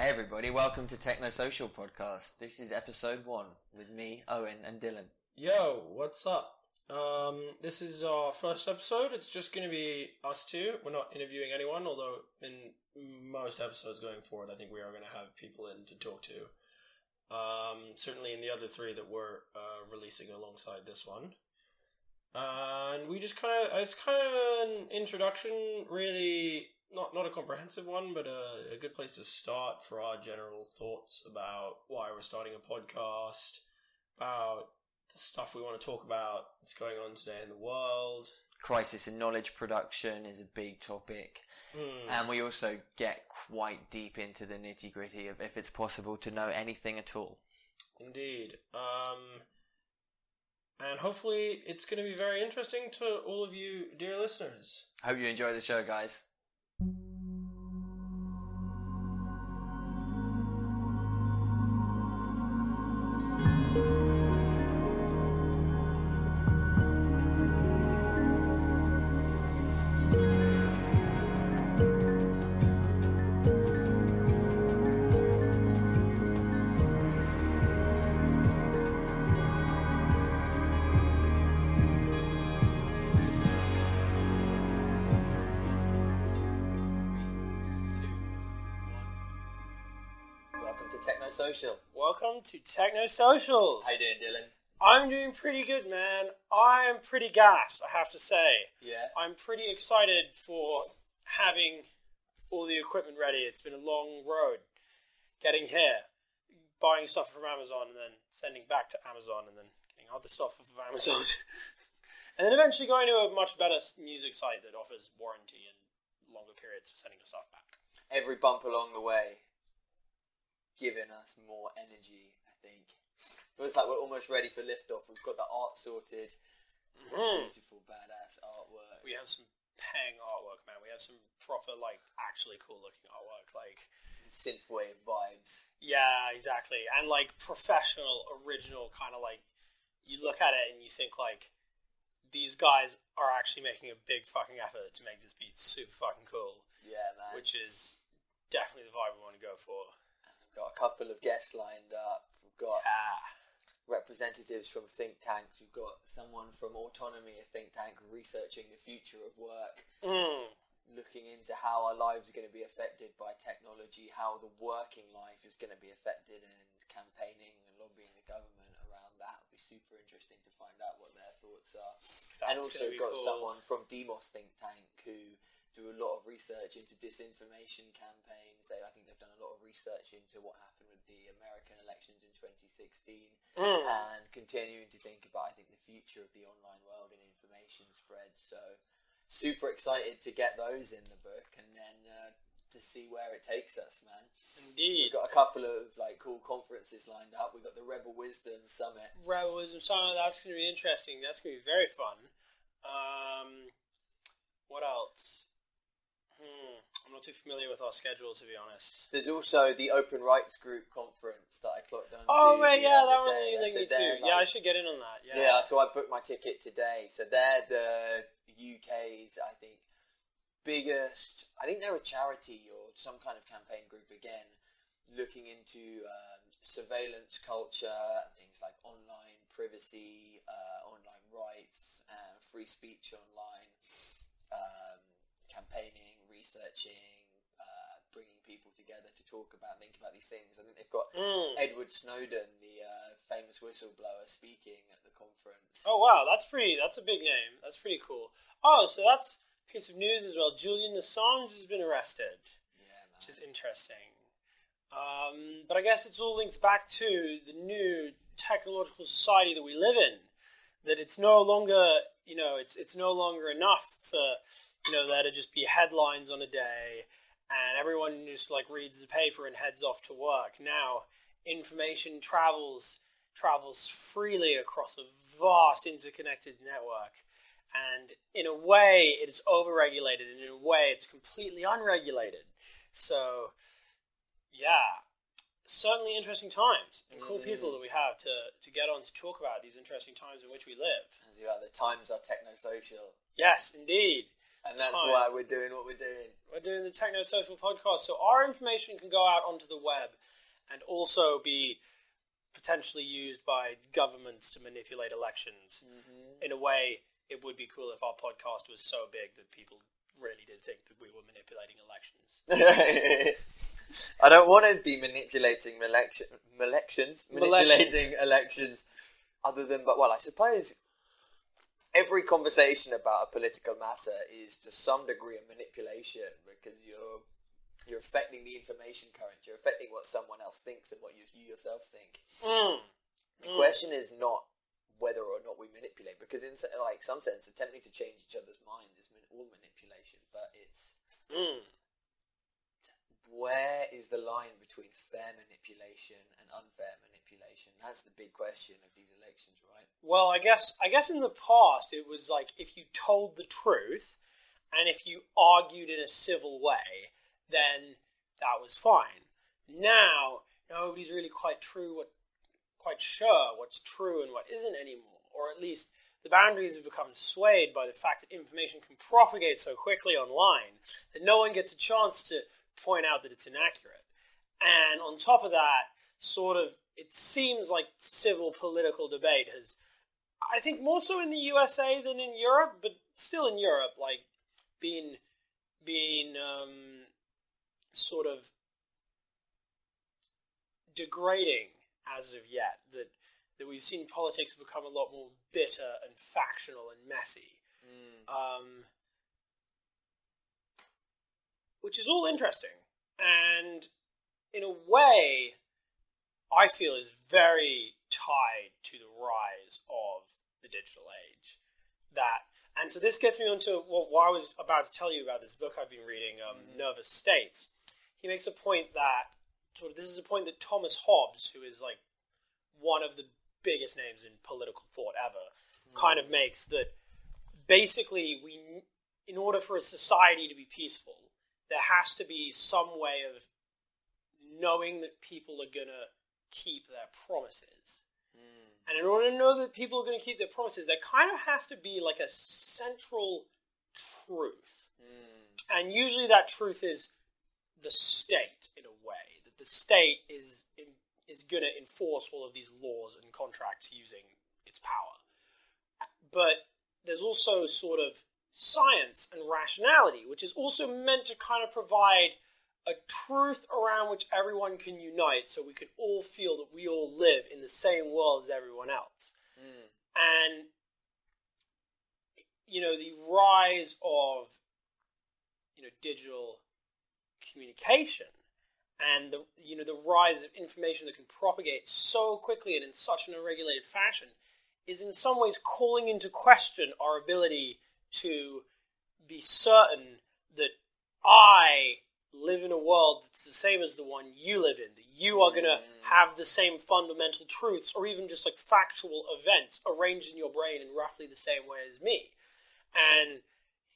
Hey everybody, welcome to Techno Social Podcast. This is episode 1 with me, Owen, and Dylan. Yo, what's up? This is our first episode. It's just going to be us two. We're not interviewing anyone, although in most episodes going forward, I think we are going to have people in to talk to. Certainly in the other three that we're releasing alongside this one. And we just it's kind of an introduction, really. Not a comprehensive one, but a good place to start for our general thoughts about why we're starting a podcast, about the stuff we want to talk about that's going on today in the world. Crisis in knowledge production is a big topic. And we also get quite deep into the nitty-gritty of if it's possible to know anything at all. Indeed. And hopefully it's going to be very interesting to all of you, dear listeners. Hope you enjoy the show, guys. Welcome to Techno Social. How you doing, Dylan? I'm doing pretty good, man. I'm pretty gassed, I have to say. Yeah. I'm pretty excited for having all the equipment ready. It's been a long road getting here, buying stuff from Amazon and then sending back to Amazon and then getting other stuff from Amazon. And then eventually going to a much better music site that offers warranty and longer periods for sending the stuff back. Every bump along the way, given us more energy, I think. It was like we're almost ready for liftoff. We've got the art sorted. Beautiful, badass artwork. We have some pang artwork, man. We have some proper, like, actually cool-looking artwork. Like synthwave vibes. Yeah, exactly. And, like, professional, original, kind of, like, you look at it and you think, like, these guys are actually making a big fucking effort to make this be super fucking cool. Yeah, man. Which is definitely the vibe we want to go for. Got a couple of guests lined up. We've got representatives from think tanks. We've got someone from Autonomy, a think tank, researching the future of work, looking into how our lives are going to be affected by technology, how the working life is going to be affected, and campaigning and lobbying the government around that. It'll be super interesting to find out what their thoughts are. That's and also got cool. Someone from Demos think tank who do a lot of research into disinformation campaigns. I think they've done a lot of research into what happened with the American elections in 2016 and continuing to think about, I think, the future of the online world and information spread. So super excited to get those in the book and then to see where it takes us, man. Indeed. We've got a couple of like cool conferences lined up. We've got the Rebel Wisdom Summit. That's going to be interesting. That's going to be very fun. What else? I'm not too familiar with our schedule, to be honest. There's also the Open Rights Group conference that I clocked on. Oh, man, yeah, that one you linked me to. Yeah, I should get in on that. Yeah, so I booked my ticket today. So they're the UK's, I think, biggest. I think they're a charity or some kind of campaign group, again, looking into surveillance culture, things like online privacy, online rights, free speech online, campaigning, researching, bringing people together to talk about, think about these things. I think they've got Edward Snowden, the famous whistleblower, speaking at the conference. Oh, wow, that's a big name. That's pretty cool. Oh, so that's a piece of news as well. Julian Assange has been arrested, which is interesting. But I guess it's all linked back to the new technological society that we live in, that it's no longer, it's no longer enough for there to just be headlines on a day and everyone just like reads the paper and heads off to work. Now information travels freely across a vast interconnected network, and in a way it is overregulated and in a way it's completely unregulated. So yeah, certainly interesting times and cool people that we have to get on to talk about these interesting times in which we live. The times are techno-social. Yes, indeed. And that's why we're doing what we're doing. We're doing the Techno Social Podcast. So our information can go out onto the web and also be potentially used by governments to manipulate elections. Mm-hmm. In a way, it would be cool if our podcast was so big that people really did think that we were manipulating elections. I don't want to be manipulating elections other than, but well, I suppose every conversation about a political matter is to some degree a manipulation, because you're affecting the information current, you're affecting what someone else thinks and what you yourself think. The question is not whether or not we manipulate, because in like some sense attempting to change each other's minds is all manipulation, but it's where is the line between fair manipulation and unfair manipulation? That's the big question of these elections, right? Well, I guess in the past it was like if you told the truth and if you argued in a civil way, then that was fine. Now nobody's really quite sure what's true and what isn't anymore, or at least the boundaries have become swayed by the fact that information can propagate so quickly online that no one gets a chance to point out that it's inaccurate. And on top of that, sort of, it seems like civil political debate has, I think more so in the USA than in Europe, but still in Europe, like, being sort of degrading as of yet, that we've seen politics become a lot more bitter and factional and messy. Which is all interesting. And in a way, I feel is very tied to the rise of the digital age. And so this gets me onto what I was about to tell you about this book I've been reading, Nervous States. He makes a point that, sort of, this is a point that Thomas Hobbes, who is like one of the biggest names in political thought ever, kind of makes, that basically in order for a society to be peaceful, there has to be some way of knowing that people are going to keep their promises. And in order to know that people are going to keep their promises, there kind of has to be like a central truth. And usually that truth is the state, in a way, that the state is going to enforce all of these laws and contracts using its power. But there's also sort of science and rationality, which is also meant to kind of provide a truth around which everyone can unite, so we can all feel that we all live in the same world as everyone else. And, you know, the rise of, you know, digital communication and the, you know, the rise of information that can propagate so quickly and in such an unregulated fashion is in some ways calling into question our ability to be certain that I live in a world that's the same as the one you live in, that you are going to have the same fundamental truths or even just like factual events arranged in your brain in roughly the same way as me. And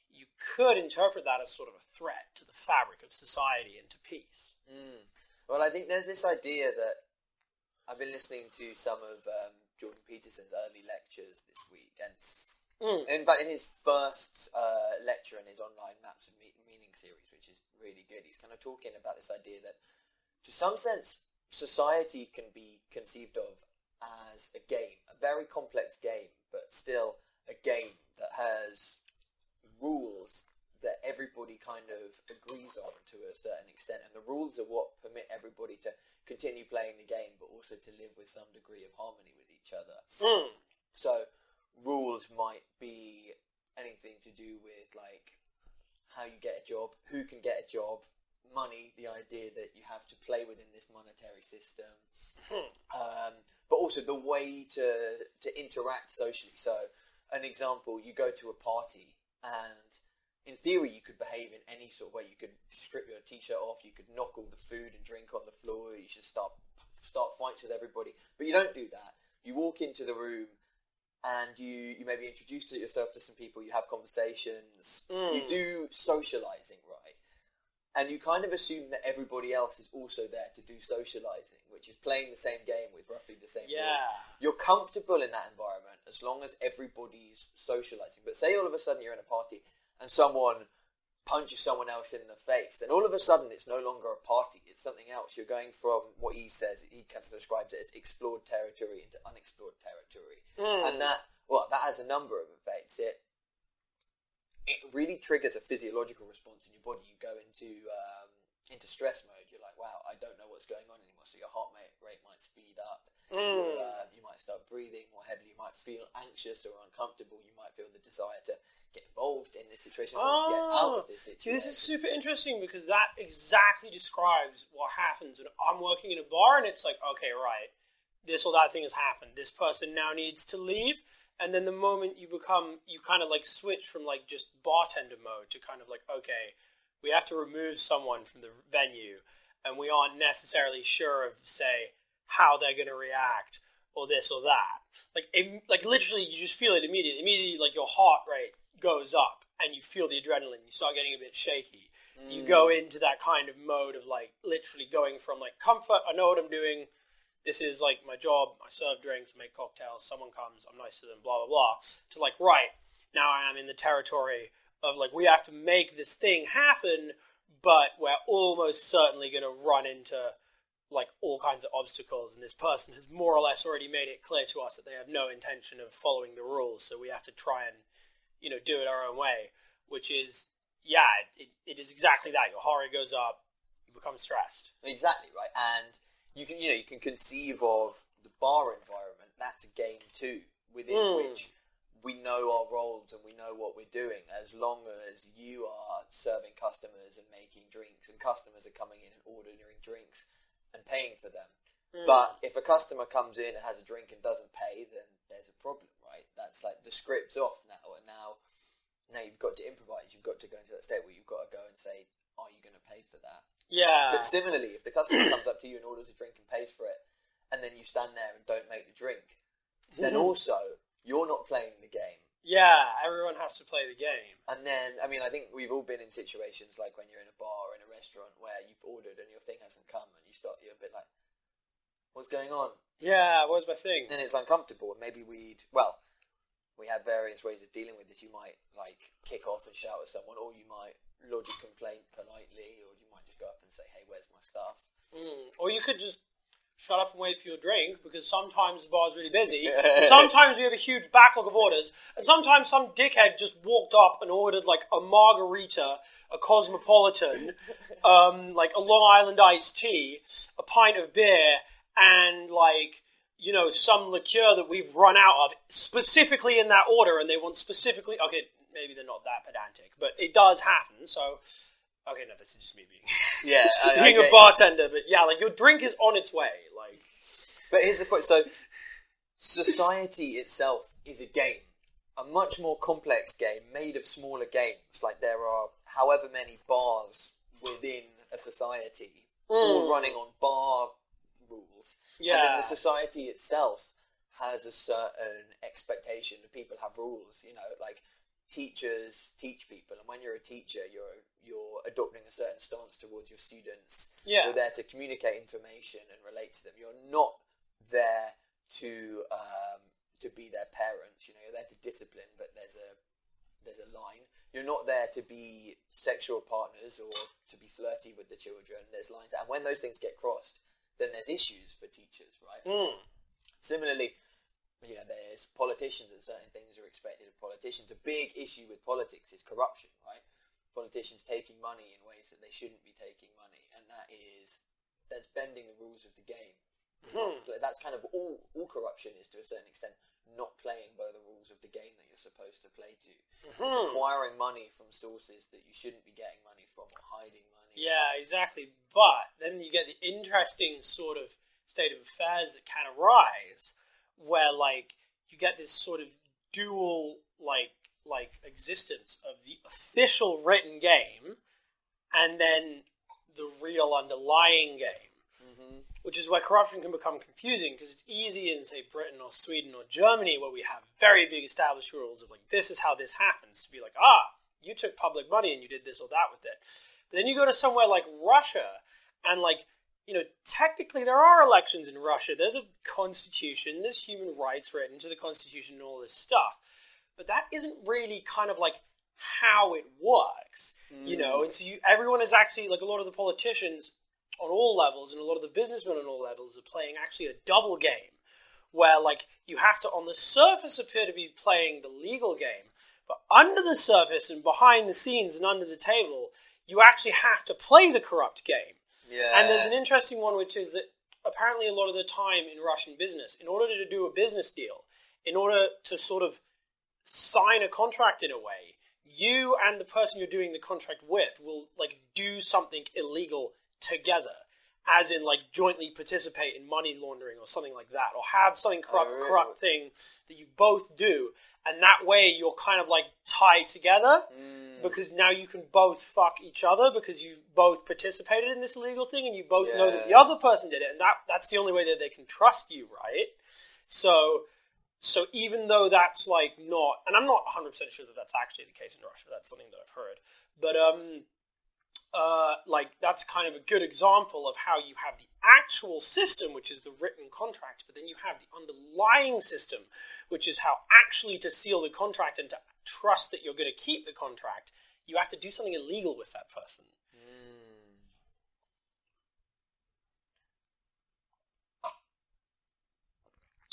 you could interpret that as sort of a threat to the fabric of society and to peace. Well, I think there's this idea that I've been listening to some of Jordan Peterson's early lectures this week, and in fact in his first lecture in his online Maps of Meaning series, which is really good, he's kind of talking about this idea that to some sense society can be conceived of as a game, a very complex game, but still a game that has rules that everybody kind of agrees on to a certain extent, and the rules are what permit everybody to continue playing the game but also to live with some degree of harmony with each other. So rules might be anything to do with like how you get a job, who can get a job, money, the idea that you have to play within this monetary system, but also the way to interact socially. So an example, you go to a party and in theory, you could behave in any sort of way. You could strip your t-shirt off. You could knock all the food and drink on the floor. You should start fights with everybody. But you don't do that. You walk into the room and you maybe introduce yourself to some people. You have conversations. You do socializing, right? And you kind of assume that everybody else is also there to do socializing, which is playing the same game with roughly the same rules. You're comfortable in that environment as long as everybody's socializing. But say all of a sudden you're in a party and someone punches someone else in the face, then all of a sudden it's no longer a party, it's something else. You're going from what he says, he kind of describes it as explored territory into unexplored territory. Mm. And that has a number of effects. It really triggers a physiological response in your body. You go into stress mode. You're like, wow, I don't know what's going on anymore. So your heart rate might speed up. Mm. You might start breathing more heavily. You might feel anxious or uncomfortable. You might feel the desire to get involved in this situation or get out of this situation. This is super interesting because that exactly describes what happens when I'm working in a bar and it's like, okay, right, this or that thing has happened. This person now needs to leave. And then the moment you kind of like switch from like just bartender mode to kind of like, okay, we have to remove someone from the venue and we aren't necessarily sure of, say, how they're going to react or this or that. Like literally you just feel it immediately. Immediately like your heart rate goes up and you feel the adrenaline. You start getting a bit shaky. Mm. You go into that kind of mode of like literally going from like comfort, I know what I'm doing. This is like my job, I serve drinks, make cocktails, someone comes, I'm nice to them, blah, blah, blah, to like, right, now I am in the territory of like, we have to make this thing happen, but we're almost certainly going to run into like all kinds of obstacles, and this person has more or less already made it clear to us that they have no intention of following the rules, so we have to try and, you know, do it our own way, which is, yeah, it is exactly that. Your heart rate goes up, you become stressed. Exactly, right, and You can conceive of the bar environment. That's a game too, within which we know our roles and we know what we're doing. As long as you are serving customers and making drinks, and customers are coming in and ordering drinks and paying for them. Mm. But if a customer comes in and has a drink and doesn't pay, then there's a problem, right? That's like the script's off now, and now you've got to improvise. You've got to go into that state where you've got to go and say, "Are you going to pay for that?" Yeah. But similarly, if the customer comes up to you and orders a drink and pays for it, and then you stand there and don't make the drink, then also you're not playing the game. Yeah, everyone has to play the game. And then, I mean, I think we've all been in situations like when you're in a bar or in a restaurant where you've ordered and your thing hasn't come, and you're a bit like, what's going on? Yeah, where's my thing? And it's uncomfortable, and maybe we have various ways of dealing with this. You might like kick off and shout at someone, or you might lodge a complaint politely, or you might just go up and say, hey, where's my stuff? Mm. Or you could just shut up and wait for your drink, because sometimes the bar's really busy, sometimes we have a huge backlog of orders, and sometimes some dickhead just walked up and ordered like a margarita, a cosmopolitan, like a Long Island iced tea, a pint of beer, and like, you know, some liqueur that we've run out of specifically in that order, and they want specifically, okay, maybe they're not that pedantic, but it does happen, so... Okay, no, this is just me being a bartender, but yeah, like, your drink is on its way, like... But here's the point, so, society itself is a game, a much more complex game, made of smaller games, like, there are however many bars within a society, all running on bar rules, yeah. And then the society itself has a certain expectation that people have rules, you know, like... Teachers teach people, and when you're a teacher, you're adopting a certain stance towards your students. Yeah. You're there to communicate information and relate to them. You're not there to be their parents. You know, you're there to discipline, but there's a line. You're not there to be sexual partners or to be flirty with the children. There's lines, and when those things get crossed, then there's issues for teachers, right? Mm. Similarly. You know, there's politicians, and certain things are expected of politicians. A big issue with politics is corruption, right? Politicians taking money in ways that they shouldn't be taking money, and that's bending the rules of the game. Mm-hmm. So that's kind of all corruption is, to a certain extent, not playing by the rules of the game that you're supposed to play to. Mm-hmm. Acquiring money from sources that you shouldn't be getting money from, or hiding money. Yeah, exactly. But then you get the interesting sort of state of affairs that can arise, where like you get this sort of dual like existence of the official written game and then the real underlying game, mm-hmm. which is where corruption can become confusing, because it's easy in, say, Britain or Sweden or Germany, where we have very big established rules of like, this is how this happens, to be like, you took public money and you did this or that with it. But then you go to somewhere like Russia and like, you know, technically there are elections in Russia, there's a constitution, there's human rights written into the constitution and all this stuff, but that isn't really kind of like how it works, you know. And so everyone is actually, like, a lot of the politicians on all levels and a lot of the businessmen on all levels are playing actually a double game where, like, you have to, on the surface, appear to be playing the legal game, but under the surface and behind the scenes and under the table, you actually have to play the corrupt game. Yeah. And there's an interesting one, which is that apparently a lot of the time in Russian business, in order to do a business deal, in order to sort of sign a contract in a way, you and the person you're doing the contract with will, like, do something illegal together, as in, like, jointly participate in money laundering or something like that, or have something corrupt thing that you both do, and that way you're kind of, like, tied together, because now you can both fuck each other because you both participated in this illegal thing, and you both know that the other person did it, and that's the only way that they can trust you, right? So even though that's, like, not... And I'm not 100% sure that that's actually the case in Russia. That's something that I've heard. But, like, that's kind of a good example of how you have the actual system, which is the written contract, but then you have the underlying system, which is how actually to seal the contract and to trust that you're going to keep the contract, you have to do something illegal with that person.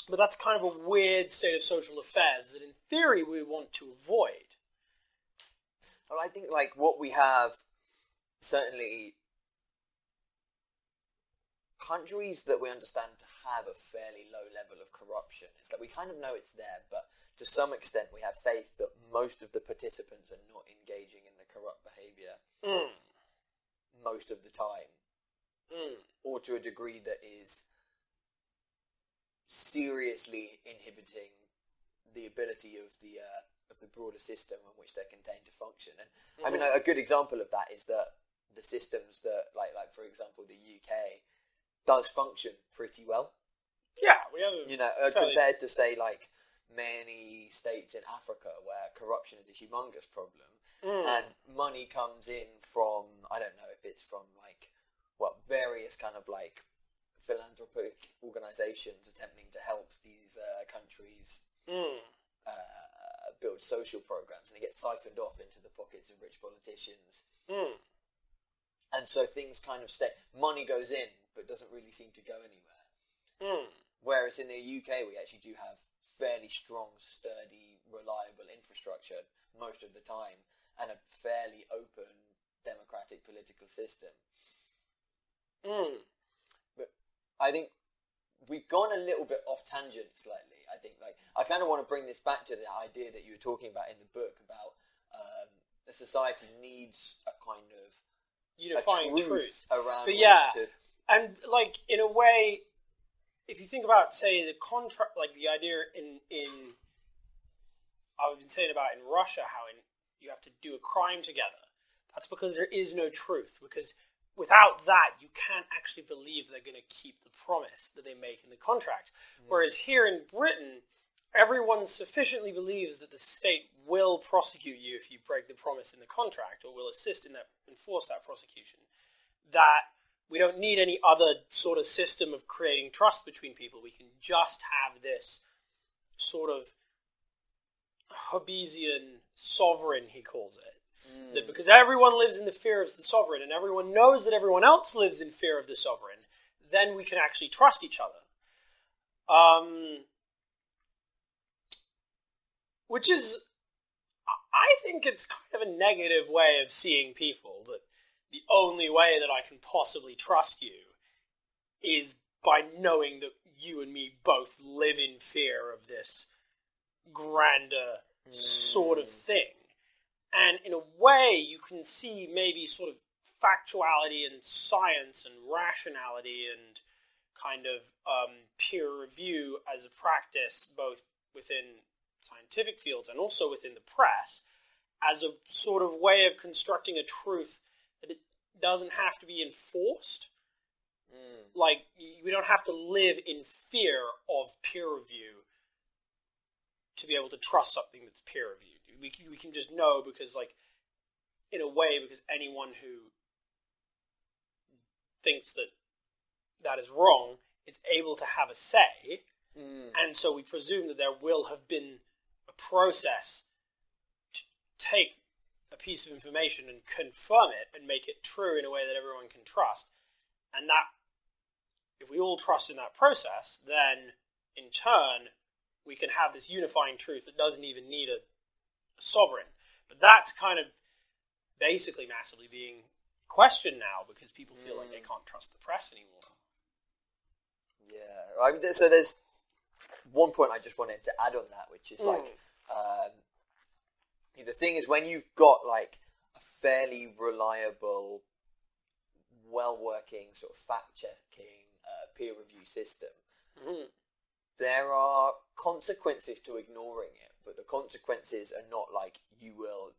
But that's kind of a weird state of social affairs that in theory we want to avoid. Well, I think, like, what we have, certainly countries that we understand to have a fairly low level of corruption, it's like we kind of know it's there, but to some extent we have faith that most of the participants are not engaging in the corrupt behaviour most of the time, or to a degree that is seriously inhibiting the ability of the broader system in which they're contained to function. And I mean, a good example of that is that the systems that, like for example, the UK does function pretty well. Yeah, we have a, you know, compared to, say, like many states in Africa where corruption is a humongous problem, and money comes in from, I don't know if it's from like various kind of like philanthropic organizations attempting to help these countries build social programs, and it gets siphoned off into the pockets of rich politicians, and so things kind of stay. Money goes in but doesn't really seem to go anywhere, whereas in the UK we actually do have fairly strong, sturdy, reliable infrastructure most of the time and a fairly open democratic political system. I think we've gone a little bit off tangent slightly. I think, like, I kind of want to bring this back to the idea that you were talking about in the book about a society needs a kind of unifying truth around. But and like in a way, if you think about, say, the contract, like the idea in I've been saying about in Russia, how you have to do a crime together. That's because there is no truth, because without that, you can't actually believe they're going to keep the promise that they make in the contract. Whereas here in Britain, everyone sufficiently believes that the state will prosecute you if you break the promise in the contract, or will assist in that, enforce that prosecution, that we don't need any other sort of system of creating trust between people. We can just have this sort of Hobbesian sovereign, he calls it. That because everyone lives in the fear of the sovereign and everyone knows that everyone else lives in fear of the sovereign, then we can actually trust each other. Which is, I think it's kind of a negative way of seeing people, that the only way that I can possibly trust you is by knowing that you and me both live in fear of this grander sort of thing. And in a way, you can see maybe sort of factuality and science and rationality and kind of peer review as a practice, both within scientific fields and also within the press, as a sort of way of constructing a truth that it doesn't have to be enforced. Like, we don't have to live in fear of peer review to be able to trust something that's peer reviewed. We can just know because, like, in a way, because anyone who thinks that that is wrong is able to have a say, and so we presume that there will have been a process to take a piece of information and confirm it and make it true in a way that everyone can trust. And that, if we all trust in that process, then in turn, we can have this unifying truth that doesn't even need a sovereign. But that's kind of basically massively being questioned now because people feel like they can't trust the press anymore. Yeah. I mean, so there's one point I just wanted to add on that, which is like, the thing is, when you've got like a fairly reliable, well-working sort of fact-checking peer review system, there are consequences to ignoring it, but the consequences are not like you will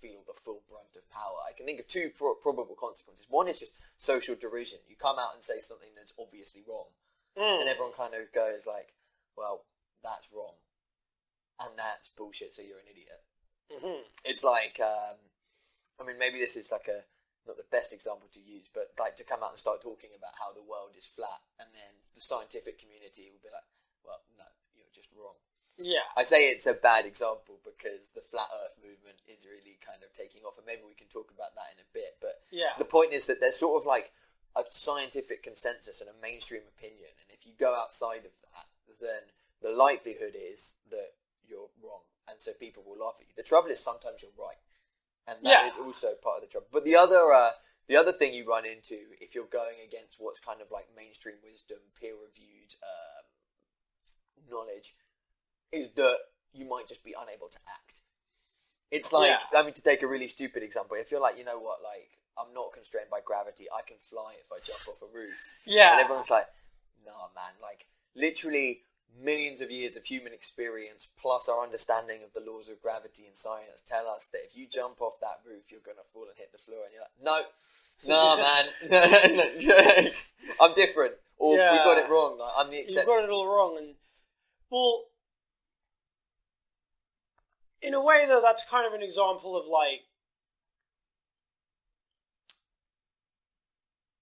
feel the full brunt of power. I can think of two probable consequences. One is just social derision. You come out and say something that's obviously wrong, and everyone kind of goes like, well, that's wrong, and that's bullshit, so you're an idiot. It's like, I mean, maybe this is like a, not the best example to use, but like to come out and start talking about how the world is flat, and then the scientific community will be like, well, no, you're just wrong. Yeah. I say it's a bad example because the flat earth movement is really kind of taking off, and maybe we can talk about that in a bit, but the point is that there's sort of like a scientific consensus and a mainstream opinion, and if you go outside of that, then the likelihood is that you're wrong, and so people will laugh at you. The trouble is sometimes you're right. And that is also part of the trouble. But the other thing you run into if you're going against what's kind of like mainstream wisdom, peer-reviewed knowledge, is that you might just be unable to act. It's like, I mean, to take a really stupid example, if you're like, you know what, like, I'm not constrained by gravity, I can fly if I jump off a roof. Yeah. And everyone's like, nah, man, like, literally millions of years of human experience plus our understanding of the laws of gravity and science tell us that if you jump off that roof, you're going to fall and hit the floor. And you're like, no, man, I'm different. Or we got it wrong. Like, I'm the exception. You got it all wrong. And well, in a way, though, that's kind of an example of like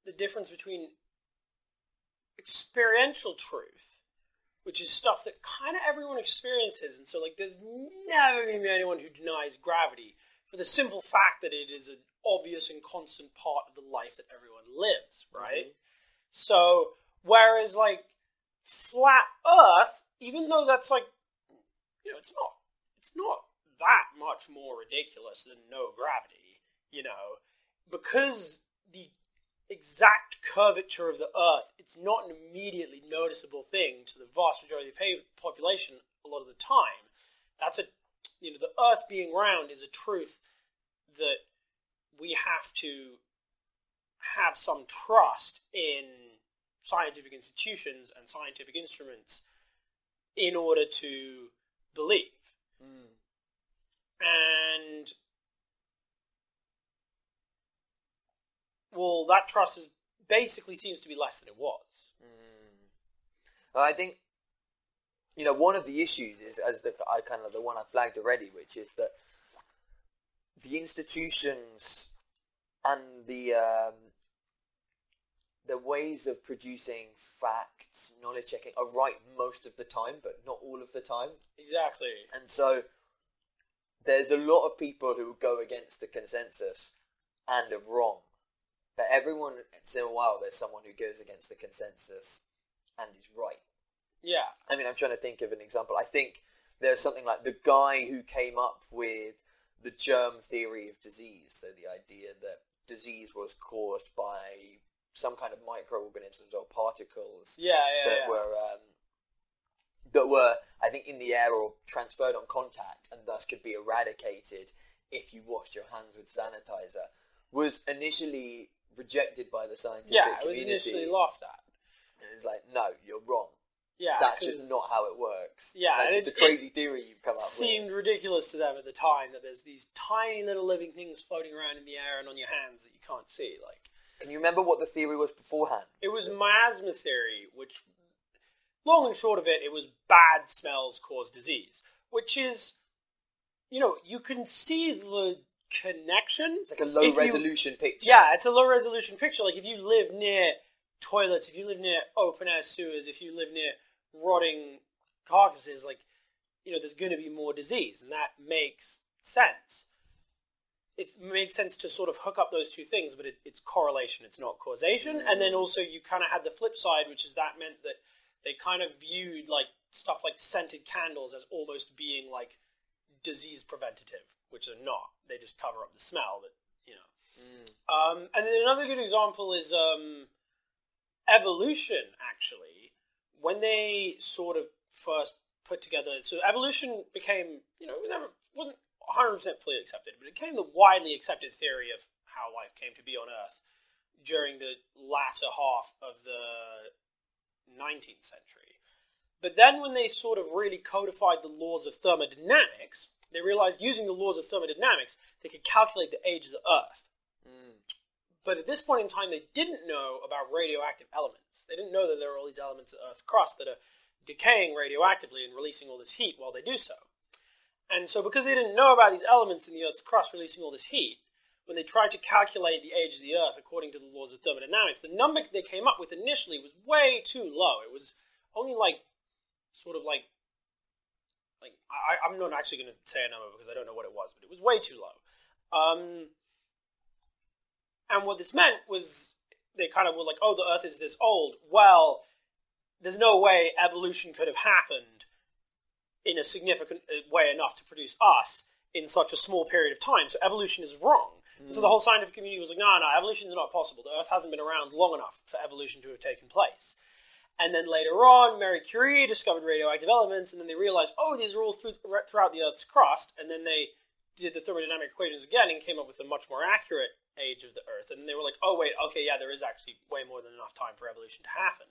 the difference between experiential truth, which is stuff that kind of everyone experiences. And so, like, there's never going to be anyone who denies gravity for the simple fact that it is an obvious and constant part of the life that everyone lives, right? So, whereas, like, flat Earth, even though that's, like, it's not that much more ridiculous than no gravity, because the exact curvature of the Earth, it's not an immediately noticeable thing to the vast majority of the population a lot of the time. That's the Earth being round is a truth that we have to have some trust in scientific institutions and scientific instruments in order to believe. And well, that trust basically seems to be less than it was. I think, one of the issues is, the one I flagged already, which is that the institutions and the ways of producing facts, knowledge checking, are right most of the time, but not all of the time. Exactly. And so there's a lot of people who go against the consensus and are wrong. But everyone, once in a while, there's someone who goes against the consensus and is right. Yeah. I mean, I'm trying to think of an example. I think there's something like the guy who came up with the germ theory of disease. So the idea that disease was caused by some kind of microorganisms or particles that were, I think, in the air or transferred on contact and thus could be eradicated if you washed your hands with sanitizer, was initially rejected by the scientific community. Yeah, it was initially laughed at. And it's like, no, you're wrong. Yeah, that's just not how it works. Yeah, that's just a crazy theory you've come up with. It seemed ridiculous to them at the time that there's these tiny little living things floating around in the air and on your hands that you can't see. Like, can you remember what the theory was beforehand? It was miasma theory, which, long and short of it, it was bad smells cause disease, which is, you can see the connection. It's like a low resolution picture. Yeah, it's a low resolution picture. Like, if you live near toilets, if you live near open air sewers, if you live near rotting carcasses, like, there's going to be more disease, and that makes sense. it made sense to sort of hook up those two things, but it's correlation, it's not causation. And then also you kind of had the flip side, which is that meant that they kind of viewed like stuff like scented candles as almost being like disease preventative, which they're not. They just cover up the smell that, you know. And then another good example is evolution, actually. When they sort of first put together, so evolution became, you know, it wasn't 100% fully accepted, but it became the widely accepted theory of how life came to be on Earth during the latter half of the 19th century. But then when they sort of really codified the laws of thermodynamics, they realized using the laws of thermodynamics, they could calculate the age of the Earth. But at this point in time, they didn't know about radioactive elements. They didn't know that there are all these elements of Earth's crust that are decaying radioactively and releasing all this heat while they do so. And so because they didn't know about these elements in the Earth's crust releasing all this heat, when they tried to calculate the age of the Earth according to the laws of thermodynamics, the number they came up with initially was way too low. It was only like, sort of like I'm not actually going to say a number because I don't know what it was, but it was way too low. And what this meant was they kind of were like, oh, the Earth is this old. Well, there's no way evolution could have happened in a significant way enough to produce us in such a small period of time. So evolution is wrong. Mm. So the whole scientific community was like, no, evolution is not possible. The Earth hasn't been around long enough for evolution to have taken place. And then later on, Marie Curie discovered radioactive elements, and then they realized, oh, these are all throughout the Earth's crust. And then they did the thermodynamic equations again and came up with a much more accurate age of the Earth. And they were like, oh, wait, okay, yeah, there is actually way more than enough time for evolution to happen.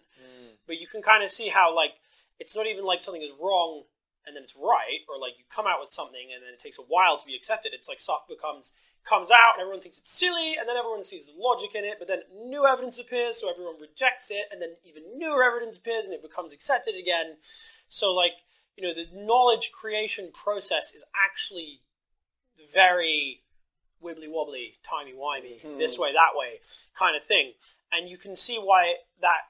But you can kind of see how, like, it's not even like something is wrong and then it's right, or like you come out with something and then it takes a while to be accepted. It's like stuff comes out and everyone thinks it's silly, and then everyone sees the logic in it, but then new evidence appears, so everyone rejects it, and then even newer evidence appears and it becomes accepted again. So, like, you know, the knowledge creation process is actually very wibbly-wobbly, timey-wimey, this way, that way kind of thing. And you can see why that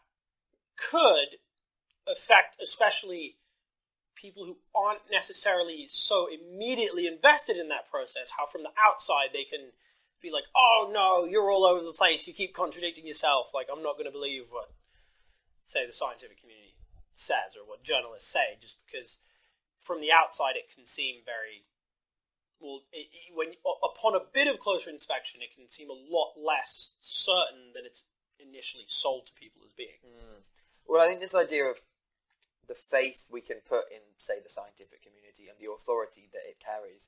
could affect especially people who aren't necessarily so immediately invested in that process, how from the outside they can be like, oh no, you're all over the place, you keep contradicting yourself, like I'm not going to believe what, say, the scientific community says or what journalists say, just because from the outside it can seem very, well, when upon a bit of closer inspection it can seem a lot less certain than it's initially sold to people as being. Well, I think this idea of the faith we can put in, say, the scientific community and the authority that it carries.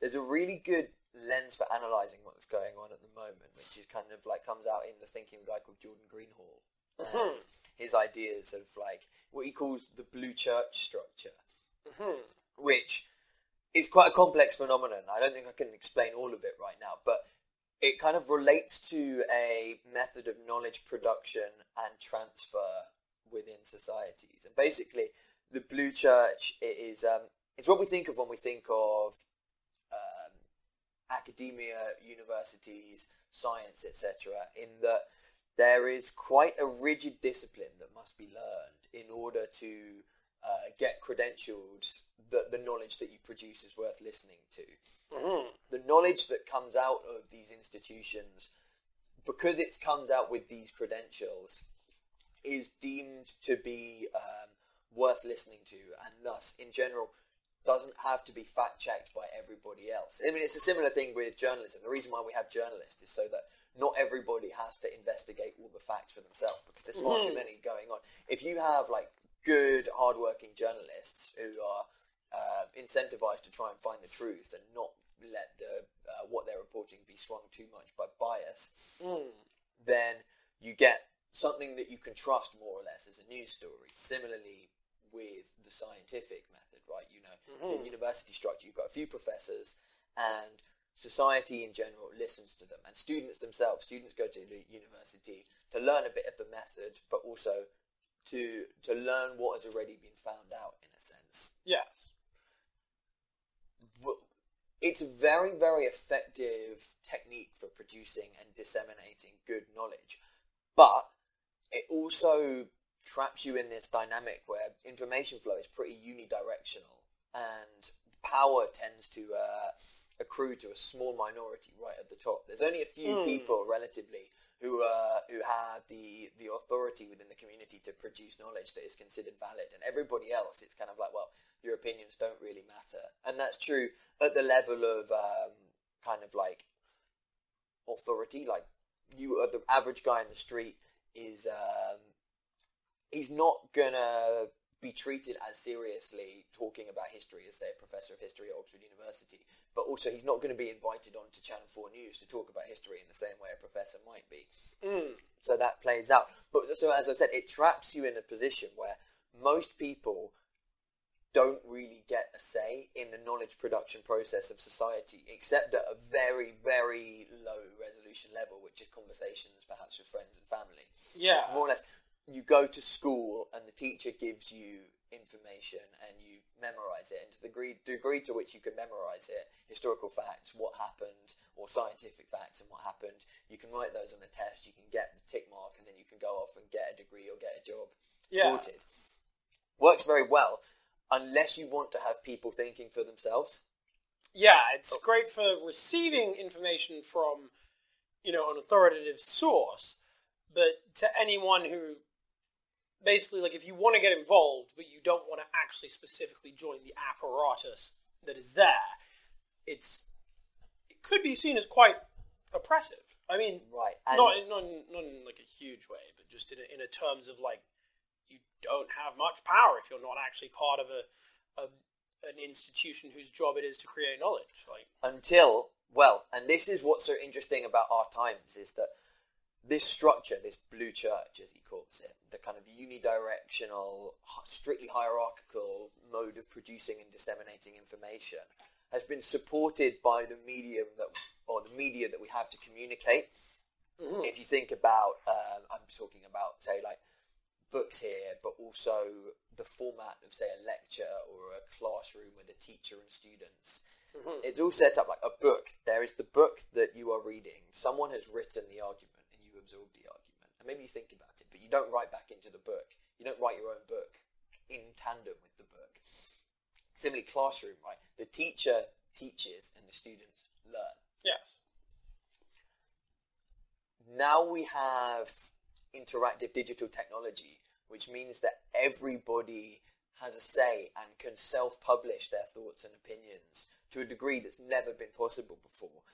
There's a really good lens for analysing what's going on at the moment, which is kind of like comes out in the thinking of a guy called Jordan Greenhall. And his ideas of like what he calls the blue church structure, which is quite a complex phenomenon. I don't think I can explain all of it right now, but it kind of relates to a method of knowledge production and transfer within societies. And basically the blue church, it is it's what we think of when we think of academia, universities, science, etc., in that there is quite a rigid discipline that must be learned in order to get credentialed that the knowledge that you produce is worth listening to. The knowledge that comes out of these institutions, because it comes out with these credentials, is deemed to be worth listening to, and thus in general doesn't have to be fact checked by everybody else. I mean, it's a similar thing with journalism. The reason why we have journalists is so that not everybody has to investigate all the facts for themselves, because there's far too many going on. If you have like good hardworking journalists who are incentivized to try and find the truth and not let the what they're reporting be swung too much by bias, then you get something that you can trust more or less as a news story. Similarly with the scientific method, right? You know, the university structure, you've got a few professors, and society in general listens to them, and students go to university to learn a bit of the method, but also to learn what has already been found out, in a sense. Yes. It's a very, very effective technique for producing and disseminating good knowledge, but it also traps you in this dynamic where information flow is pretty unidirectional, and power tends to accrue to a small minority right at the top. There's only a few people, relatively, who have the authority within the community to produce knowledge that is considered valid. And everybody else, it's kind of like, well, your opinions don't really matter. And that's true at the level of kind of like authority. Like, you are the average guy in the street is he's not gonna be treated as seriously talking about history as, say, a professor of history at Oxford University. But also, he's not going to be invited on to Channel 4 News to talk about history in the same way a professor might be. So that plays out. But so, as I said, it traps you in a position where most people don't really get a say in the knowledge production process of society, except at a very, very low resolution level, which is conversations perhaps with friends and family. Yeah. More or less. You go to school and the teacher gives you information and you memorize it. And to the degree to which you can memorize it, historical facts, what happened, or scientific facts and what happened, you can write those on a test, you can get the tick mark, and then you can go off and get a degree or get a job sorted. Works very well, unless you want to have people thinking for themselves. Yeah, it's great for receiving information from, you know, an authoritative source, but to anyone who... Basically, like, if you want to get involved, but you don't want to actually specifically join the apparatus that is there, it could be seen as quite oppressive. I mean, right. Not in, like, a huge way, but just in a terms of, like, you don't have much power if you're not actually part of an institution whose job it is to create knowledge. Like, and this is what's so interesting about our times, is that this structure, this blue church, as he calls it, the kind of unidirectional, strictly hierarchical mode of producing and disseminating information, has been supported by the medium the media that we have to communicate. Mm-hmm. If you think about, I'm talking about, say, like, books here, but also the format of, say, a lecture or a classroom with a teacher and students. Mm-hmm. It's all set up like a book. There is the book that you are reading. Someone has written the argument. Absorb the argument, and maybe you think about it, but you don't write back into the book. You don't write your own book in tandem with the book. Similarly, classroom, right? The teacher teaches and the students learn. Yes. Now we have interactive digital technology, which means that everybody has a say and can self-publish their thoughts and opinions to a degree that's never been possible before.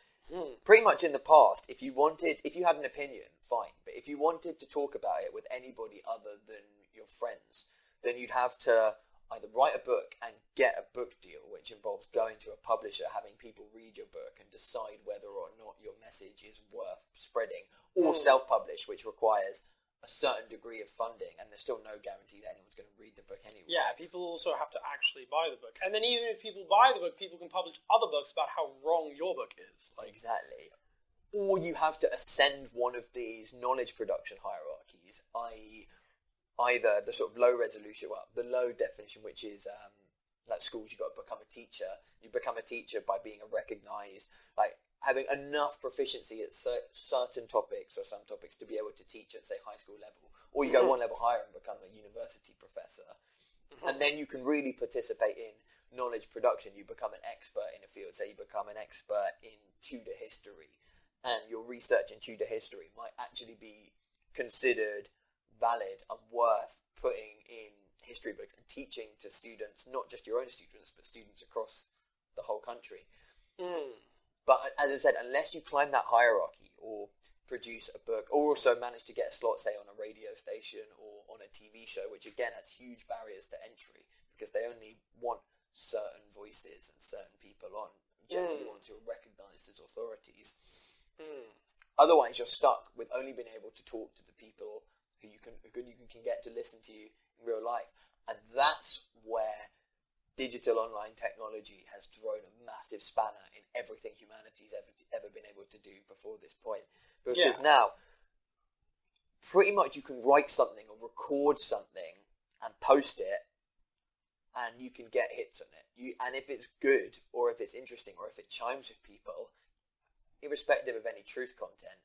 Pretty much in the past, if you had an opinion, fine. But if you wanted to talk about it with anybody other than your friends, then you'd have to either write a book and get a book deal, which involves going to a publisher, having people read your book and decide whether or not your message is worth spreading, or self-publish, which requires a certain degree of funding, and there's still no guarantee that anyone's going to read the book anyway. Yeah, people also have to actually buy the book. And then even if people buy the book, people can publish other books about how wrong your book is. Like... Exactly. Or you have to ascend one of these knowledge production hierarchies, i.e. either the sort of low resolution, well, the low definition, which is like schools, you've got to become a teacher. You become a teacher by being a recognised, like, having enough proficiency at certain topics or some topics to be able to teach at, say, high school level, or you go one level higher and become a university professor, and then you can really participate in knowledge production. You become an expert in a field. Say you become an expert in Tudor history, and your research in Tudor history might actually be considered valid and worth putting in history books and teaching to students, not just your own students, but students across the whole country. But as I said, unless you climb that hierarchy or produce a book or also manage to get a slot, say, on a radio station or on a TV show, which again has huge barriers to entry because they only want certain voices and certain people on, generally ones who are recognised as authorities. Otherwise, you're stuck with only being able to talk to the people who you can get to listen to you in real life. And that's where... digital online technology has thrown a massive spanner in everything humanity's ever been able to do before this point. Because now, pretty much you can write something or record something and post it, and you can get hits on it. And if it's good, or if it's interesting, or if it chimes with people, irrespective of any truth content,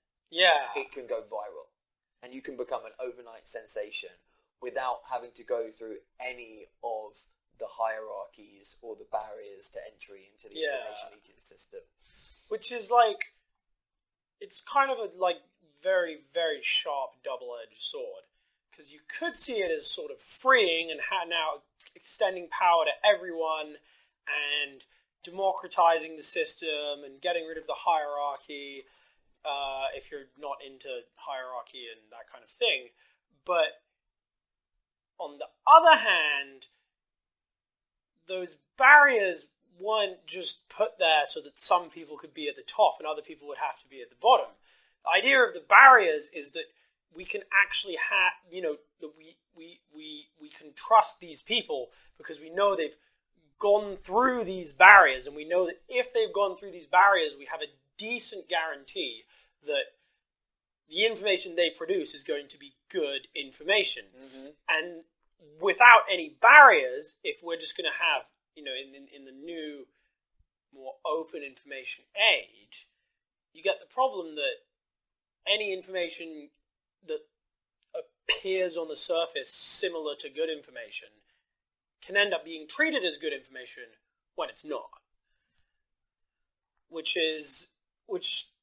it can go viral. And you can become an overnight sensation without having to go through any of the hierarchies or the barriers to entry into the information ecosystem. Which is like, it's kind of a like very, very sharp double-edged sword. Because you could see it as sort of freeing and now extending power to everyone and democratizing the system and getting rid of the hierarchy if you're not into hierarchy and that kind of thing. But on the other hand, those barriers weren't just put there so that some people could be at the top and other people would have to be at the bottom. The idea of the barriers is that we can actually have, you know, we can trust these people because we know they've gone through these barriers, and we know that if they've gone through these barriers, we have a decent guarantee that the information they produce is going to be good information. Mm-hmm. And without any barriers, if we're just going to have, you know, in the new, more open information age, you get the problem that any information that appears on the surface similar to good information can end up being treated as good information when it's not. Which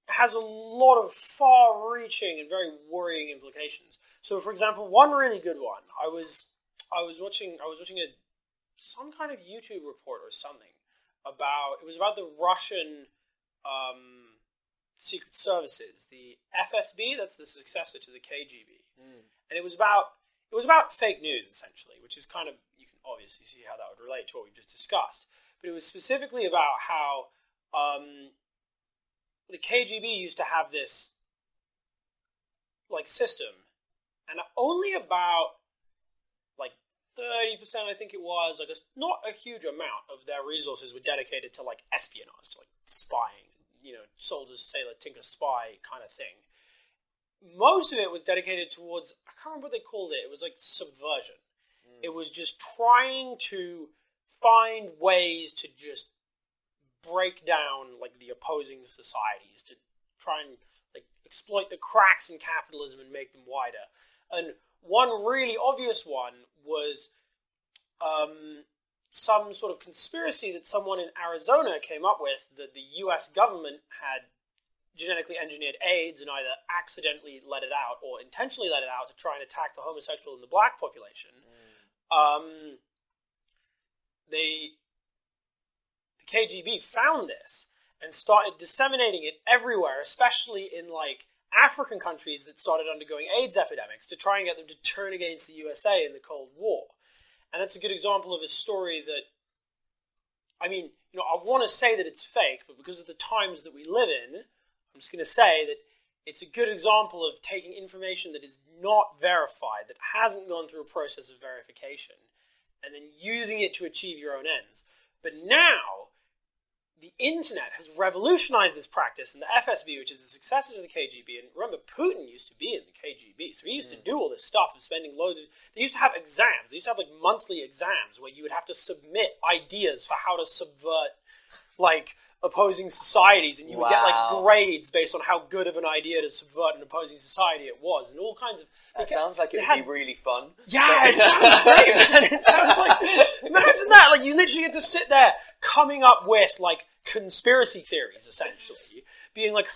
has a lot of far-reaching and very worrying implications. So, for example, one really good one, I was watching some kind of YouTube report or something about the Russian secret services, the FSB, that's the successor to the KGB. Mm. And it was about fake news, essentially, which is kind of, you can obviously see how that would relate to what we just discussed. But it was specifically about how the KGB used to have this like system, and only about like 30%, I think it was, like not a huge amount of their resources were dedicated to like espionage, to like spying, you know, soldiers, sailor, tinker, spy kind of thing. Most of it was dedicated towards, I can't remember what they called it. It was like subversion. Mm. It was just trying to find ways to just break down like the opposing societies, to try and like exploit the cracks in capitalism and make them wider. And one really obvious one was some sort of conspiracy that someone in Arizona came up with that the US government had genetically engineered AIDS and either accidentally let it out or intentionally let it out to try and attack the homosexual and the black population. Mm. The KGB found this and started disseminating it everywhere, especially in like African countries that started undergoing AIDS epidemics, to try and get them to turn against the USA in the Cold War. And that's a good example of a story that, I mean, you know, I want to say that it's fake, but because of the times that we live in, I'm just going to say that it's a good example of taking information that is not verified, that hasn't gone through a process of verification, and then using it to achieve your own ends. But now, the internet has revolutionized this practice, and the FSB, which is the successor to the KGB, and remember, Putin used to be in the KGB, so he used to do all this stuff of spending loads of... They used to have exams. They used to have, like, monthly exams where you would have to submit ideas for how to subvert, like, opposing societies, and you would get, like, grades based on how good of an idea to subvert an opposing society it was, and all kinds of... sounds like it would be really fun. Yeah, it sounds great, man. It sounds like... Imagine that! Like, you literally had to sit there coming up with, like, conspiracy theories, essentially. Being like,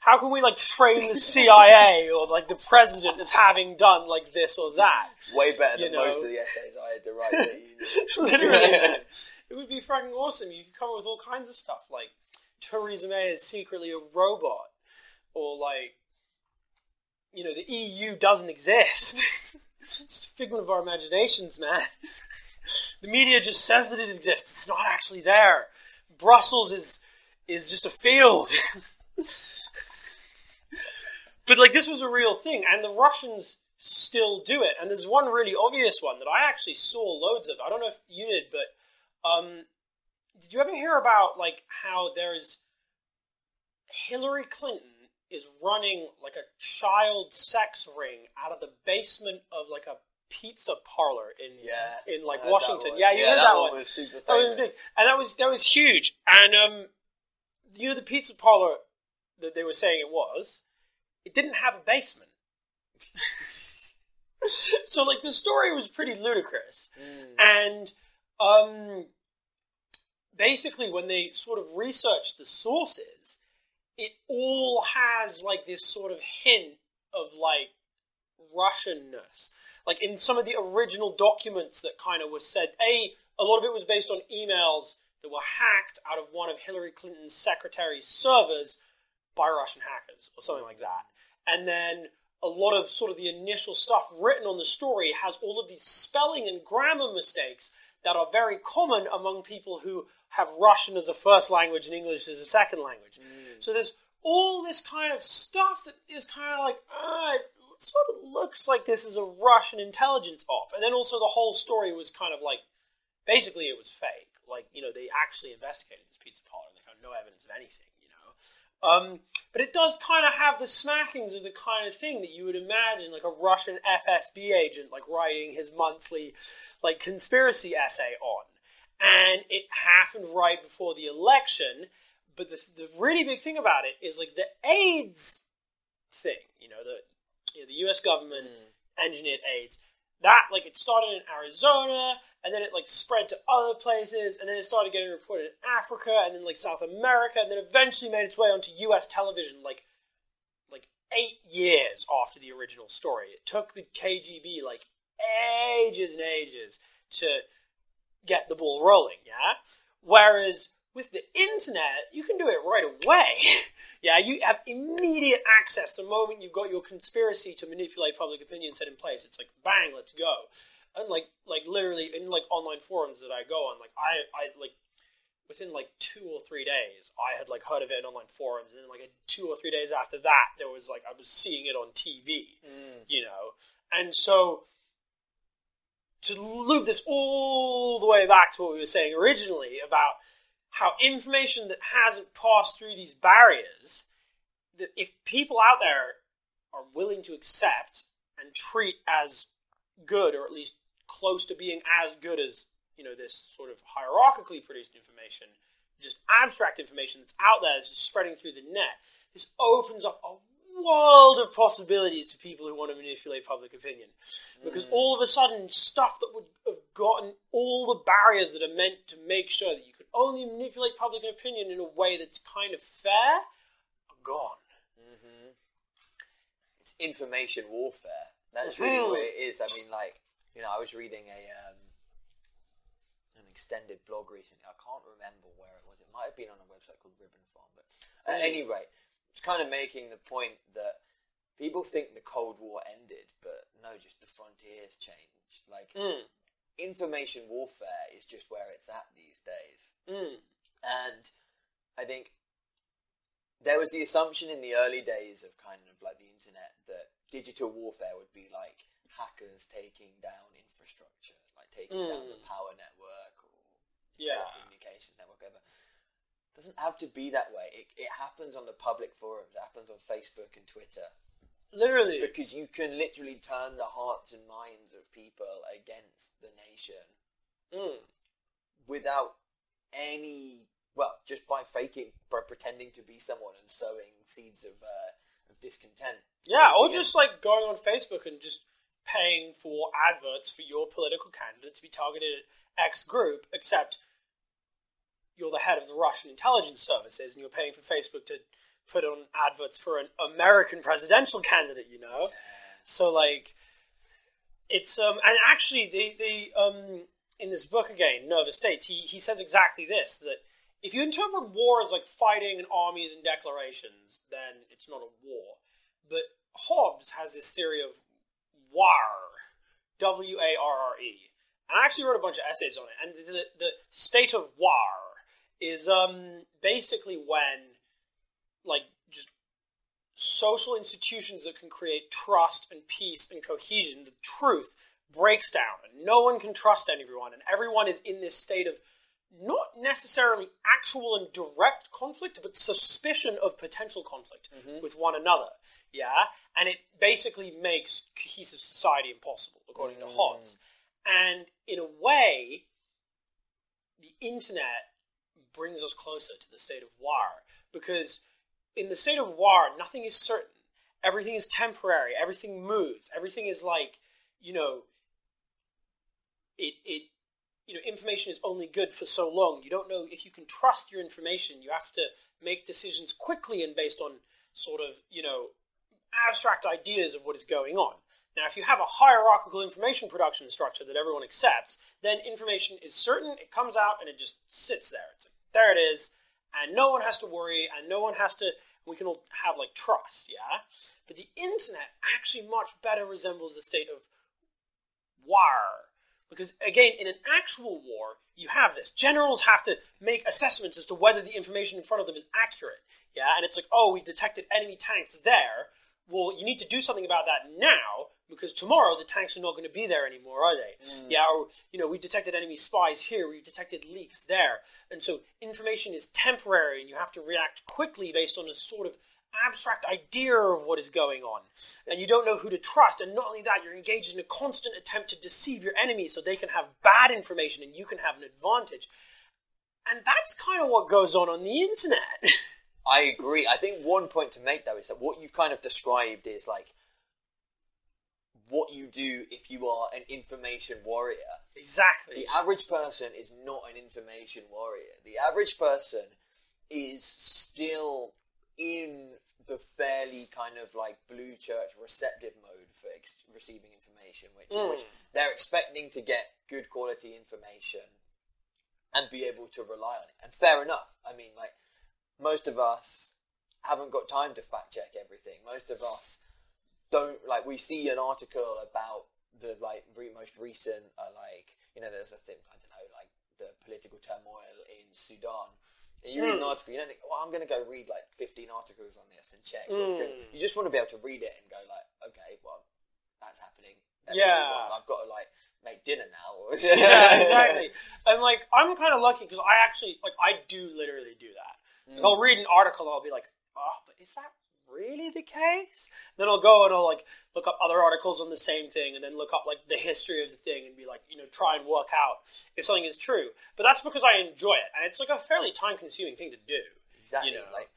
how can we, like, frame the CIA or, like, the president as having done, like, this or that? Way better than most of the essays I had to write at uni. Literally. Yeah. It would be fucking awesome. You could come up with all kinds of stuff, like, Theresa May is secretly a robot, or, like, you know, the EU doesn't exist. It's a figment of our imaginations, man. The media just says that it exists. It's not actually there. Brussels is just a field. But, like, this was a real thing, and the Russians still do it. And there's one really obvious one that I actually saw loads of. I don't know if you did, but did you ever hear about, like, how there's Hillary Clinton is running, like, a child sex ring out of the basement of, like, a pizza parlor in like Washington. Yeah, you heard that one. Was super famous. And that was huge. And you know, the pizza parlor that they were saying it was, it didn't have a basement. So, like, the story was pretty ludicrous. Mm. And Basically, when they sort of research the sources, it all has like this sort of hint of like Russian-ness. Like in some of the original documents that kind of were said, a lot of it was based on emails that were hacked out of one of Hillary Clinton's secretary's servers by Russian hackers or something like that. And then a lot of sort of the initial stuff written on the story has all of these spelling and grammar mistakes that are very common among people who have Russian as a first language and English as a second language. Mm. So there's all this kind of stuff that is kind of like, it sort of looks like this is a Russian intelligence op. And then also the whole story was kind of like, basically it was fake. Like, you know, they actually investigated this pizza parlor and they found no evidence of anything, you know. But it does kind of have the smackings of the kind of thing that you would imagine, like a Russian FSB agent, like writing his monthly, like, conspiracy essay on. And it happened right before the election. But the really big thing about it is, like, the AIDS thing, the US government engineered AIDS. That, like, it started in Arizona, and then it, like, spread to other places, and then it started getting reported in Africa, and then, like, South America, and then eventually made its way onto US television, like 8 years after the original story. It took the KGB, like, ages and ages to get the ball rolling, yeah? Whereas with the internet, you can do it right away. Yeah, you have immediate access the moment you've got your conspiracy to manipulate public opinion set in place. It's like, bang, let's go. And like literally in like online forums that I go on, like I like within like 2 or 3 days, I had like heard of it in online forums, and then like 2 or 3 days after that, there was like I was seeing it on TV, you know. And so to loop this all the way back to what we were saying originally about how information that hasn't passed through these barriers, that if people out there are willing to accept and treat as good, or at least close to being as good as, you know, this sort of hierarchically produced information, just abstract information that's out there that's just spreading through the net, this opens up a world of possibilities to people who want to manipulate public opinion. Because all of a sudden, stuff that would have gotten all the barriers that are meant to make sure that you could only manipulate public opinion in a way that's kind of fair are gone. It's information warfare. That's really what it is. I mean, like, you know, I was reading an extended blog recently. I can't remember where it was. It might have been on a website called Ribbon Farm, but at any rate, it's kind of making the point that people think the Cold War ended, but no, just the frontiers changed. Like, information warfare is just where it's at these days. And I think there was the assumption in the early days of kind of like the internet that digital warfare would be like hackers taking down infrastructure, like taking down the power network or communications network, whatever. Doesn't have to be that way. It happens on the public forums. It happens on Facebook and Twitter. Literally. Because you can literally turn the hearts and minds of people against the nation without any... Well, just by faking, by pretending to be someone and sowing seeds of discontent. Yeah, or just like going on Facebook and just paying for adverts for your political candidate to be targeted at X group, except... you're the head of the Russian intelligence services and you're paying for Facebook to put on adverts for an American presidential candidate, you know? So, like, it's... and actually, they in this book again, Nervous States, he says exactly this, that if you interpret war as, like, fighting and armies and declarations, then it's not a war. But Hobbes has this theory of war, W-A-R-R-E. And I actually wrote a bunch of essays on it. And the state of war is basically when, like, just social institutions that can create trust and peace and cohesion, the truth breaks down, and no one can trust everyone, and everyone is in this state of not necessarily actual and direct conflict, but suspicion of potential conflict with one another, yeah? And it basically makes cohesive society impossible, according to Hobbes. And in a way, the internet brings us closer to the state of war, because in the state of war, nothing is certain. Everything is temporary. Everything moves. Everything is like, you know, it you know, information is only good for so long. You don't know if you can trust your information. You have to make decisions quickly and based on sort of, you know, abstract ideas of what is going on. Now, if you have a hierarchical information production structure that everyone accepts, then information is certain, it comes out, and it just sits there. It's like, there it is, and no one has to worry, and no one has to, we can all have, like, trust, yeah? But the internet actually much better resembles the state of war. Because, again, in an actual war, you have this. Generals have to make assessments as to whether the information in front of them is accurate, yeah? And it's like, oh, we've detected enemy tanks there. Well, you need to do something about that now, because tomorrow the tanks are not going to be there anymore, are they? Mm. Yeah, or, you know, we've detected enemy spies here, we've detected leaks there. And so information is temporary, and you have to react quickly based on a sort of abstract idea of what is going on. And you don't know who to trust, and not only that, you're engaged in a constant attempt to deceive your enemy so they can have bad information and you can have an advantage. And that's kind of what goes on the internet. I agree. I think one point to make, though, is that what you've kind of described is, like, what you do if you are an information warrior. Exactly. The average person is not an information warrior. The average person is still in the fairly kind of like blue church receptive mode for receiving information, which they're expecting to get good quality information and be able to rely on it. And fair enough. I mean, like, most of us haven't got time to fact check everything. Most of us don't, like, we see an article about the, like, most recent like, you know, there's a thing, I don't know, like the political turmoil in Sudan, and you read an article, you don't think, well, I'm going to go read like 15 articles on this and check what's going on. You just want to be able to read it and go like, okay, well, that's happening, that I've got to like make dinner now. Yeah, exactly. And like, I'm kind of lucky because I actually, like, I do literally do that. Like, I'll read an article and I'll be like, oh, but is that really the case? Then I'll go and I'll like look up other articles on the same thing, and then look up like the history of the thing and be like, you know, try and work out if something is true. But that's because I enjoy it, and it's like a fairly time consuming thing to do. Exactly. You know? Like,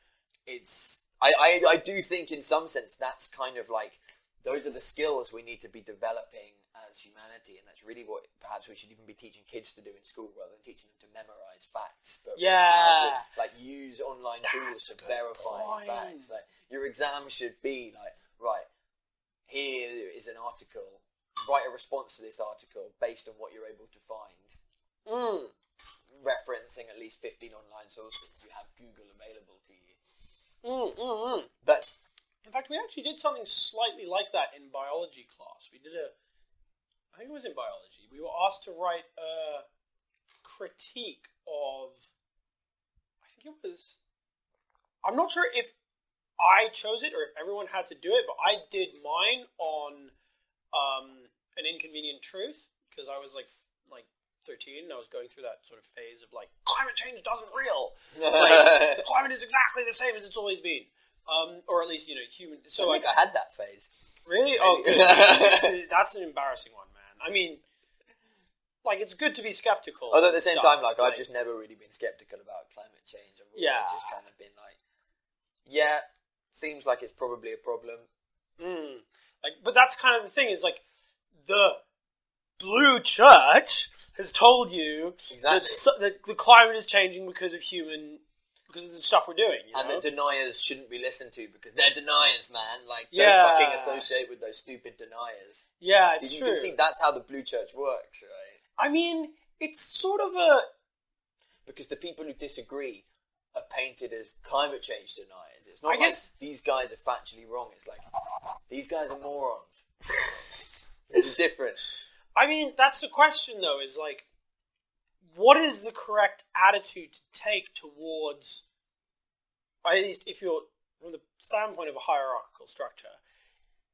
it's I do think in some sense that's kind of like, those are the skills we need to be developing as humanity, and that's really what perhaps we should even be teaching kids to do in school, rather than teaching them to memorize facts, but how to, like, use online tools to verify facts. Like, your exam should be like, right, here is an article, write a response to this article based on what you're able to find, referencing at least 15 online sources. You have Google available to you. But in fact, we actually did something slightly like that in biology class. We did I think it was in biology. We were asked to write a critique of, I think it was, I'm not sure if I chose it or if everyone had to do it, but I did mine on An Inconvenient Truth, because I was like 13 and I was going through that sort of phase of like, climate change doesn't real. Like, the climate is exactly the same as it's always been. Or at least, you know, human. So I think I had that phase. Really? Maybe. Oh, good. That's an embarrassing one, man. I mean, like, it's good to be skeptical. Although at the same time, like, I've just never really been skeptical about climate change. I've just kind of been like, yeah, seems like it's probably a problem. Like, but that's kind of the thing, is like, the blue church has told you that the climate is changing because of the stuff we're doing, you know? The deniers shouldn't be listened to because they're deniers, man. Like, don't fucking associate with those stupid deniers. Yeah, it's true. You can see that's how the blue church works, right? I mean, it's sort of a, because the people who disagree are painted as climate change deniers. It's not these guys are factually wrong. It's like, these guys are morons. It's different. I mean, that's the question, though, is like, what is the correct attitude to take towards, at least if you're from the standpoint of a hierarchical structure,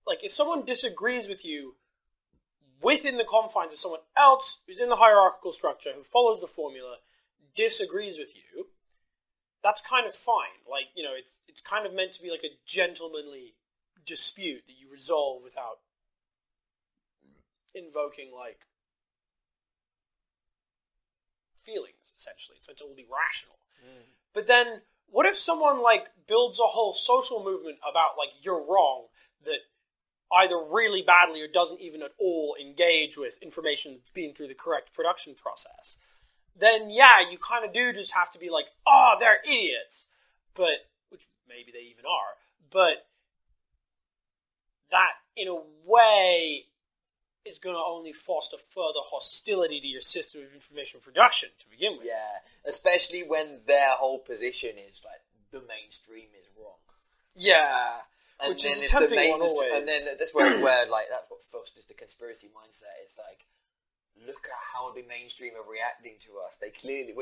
like, if someone disagrees with you within the confines of someone else who's in the hierarchical structure, who follows the formula, disagrees with you, that's kind of fine. Like, you know, it's kind of meant to be like a gentlemanly dispute that you resolve without invoking, like, feelings, essentially. So it's all be rational. But then what if someone like builds a whole social movement about like, you're wrong, that either really badly or doesn't even at all engage with information that's been through the correct production process, then yeah, you kind of do just have to be like, oh, they're idiots. But, which maybe they even are, but that in a way is going to only foster further hostility to your system of information production to begin with. Yeah, especially when their whole position is like, the mainstream is wrong. Yeah. And which then is a tempting one always. And then that's where like that's what fosters the conspiracy mindset. It's like, look at how the mainstream are reacting to us. We're clearly